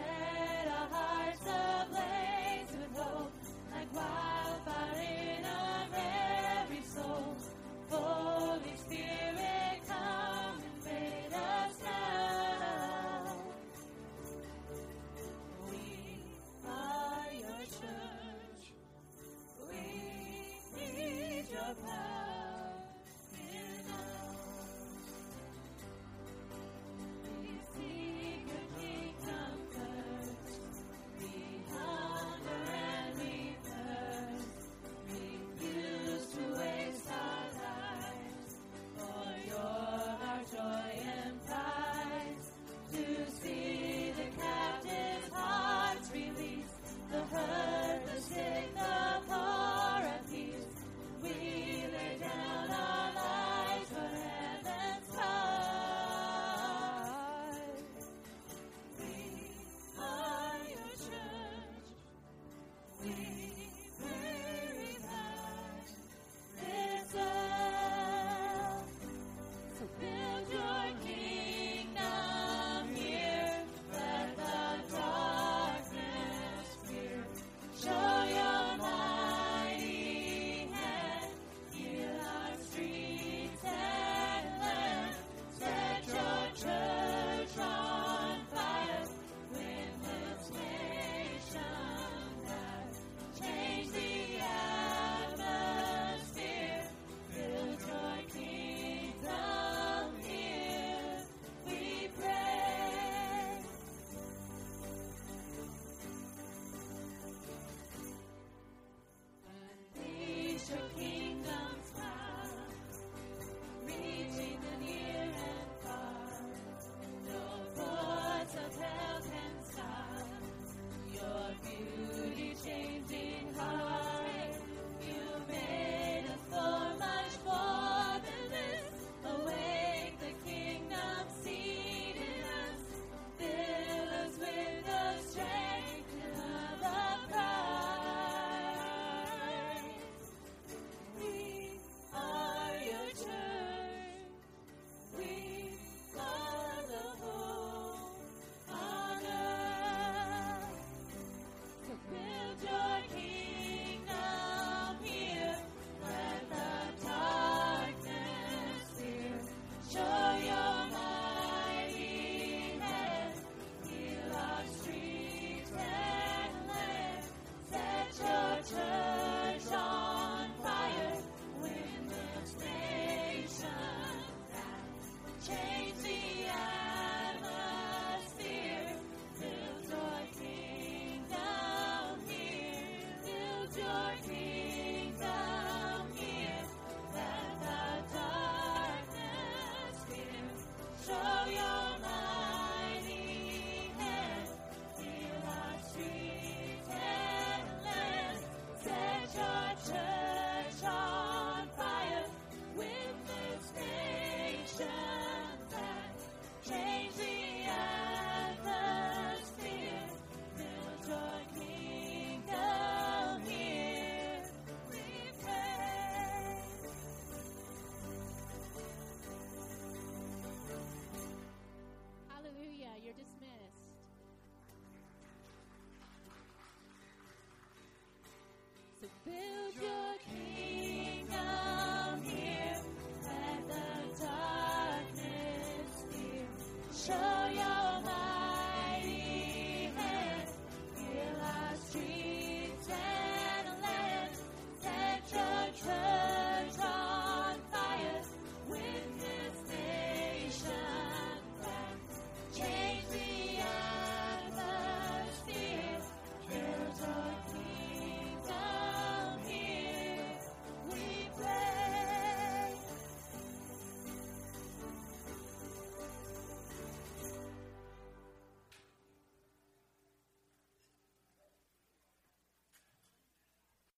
show your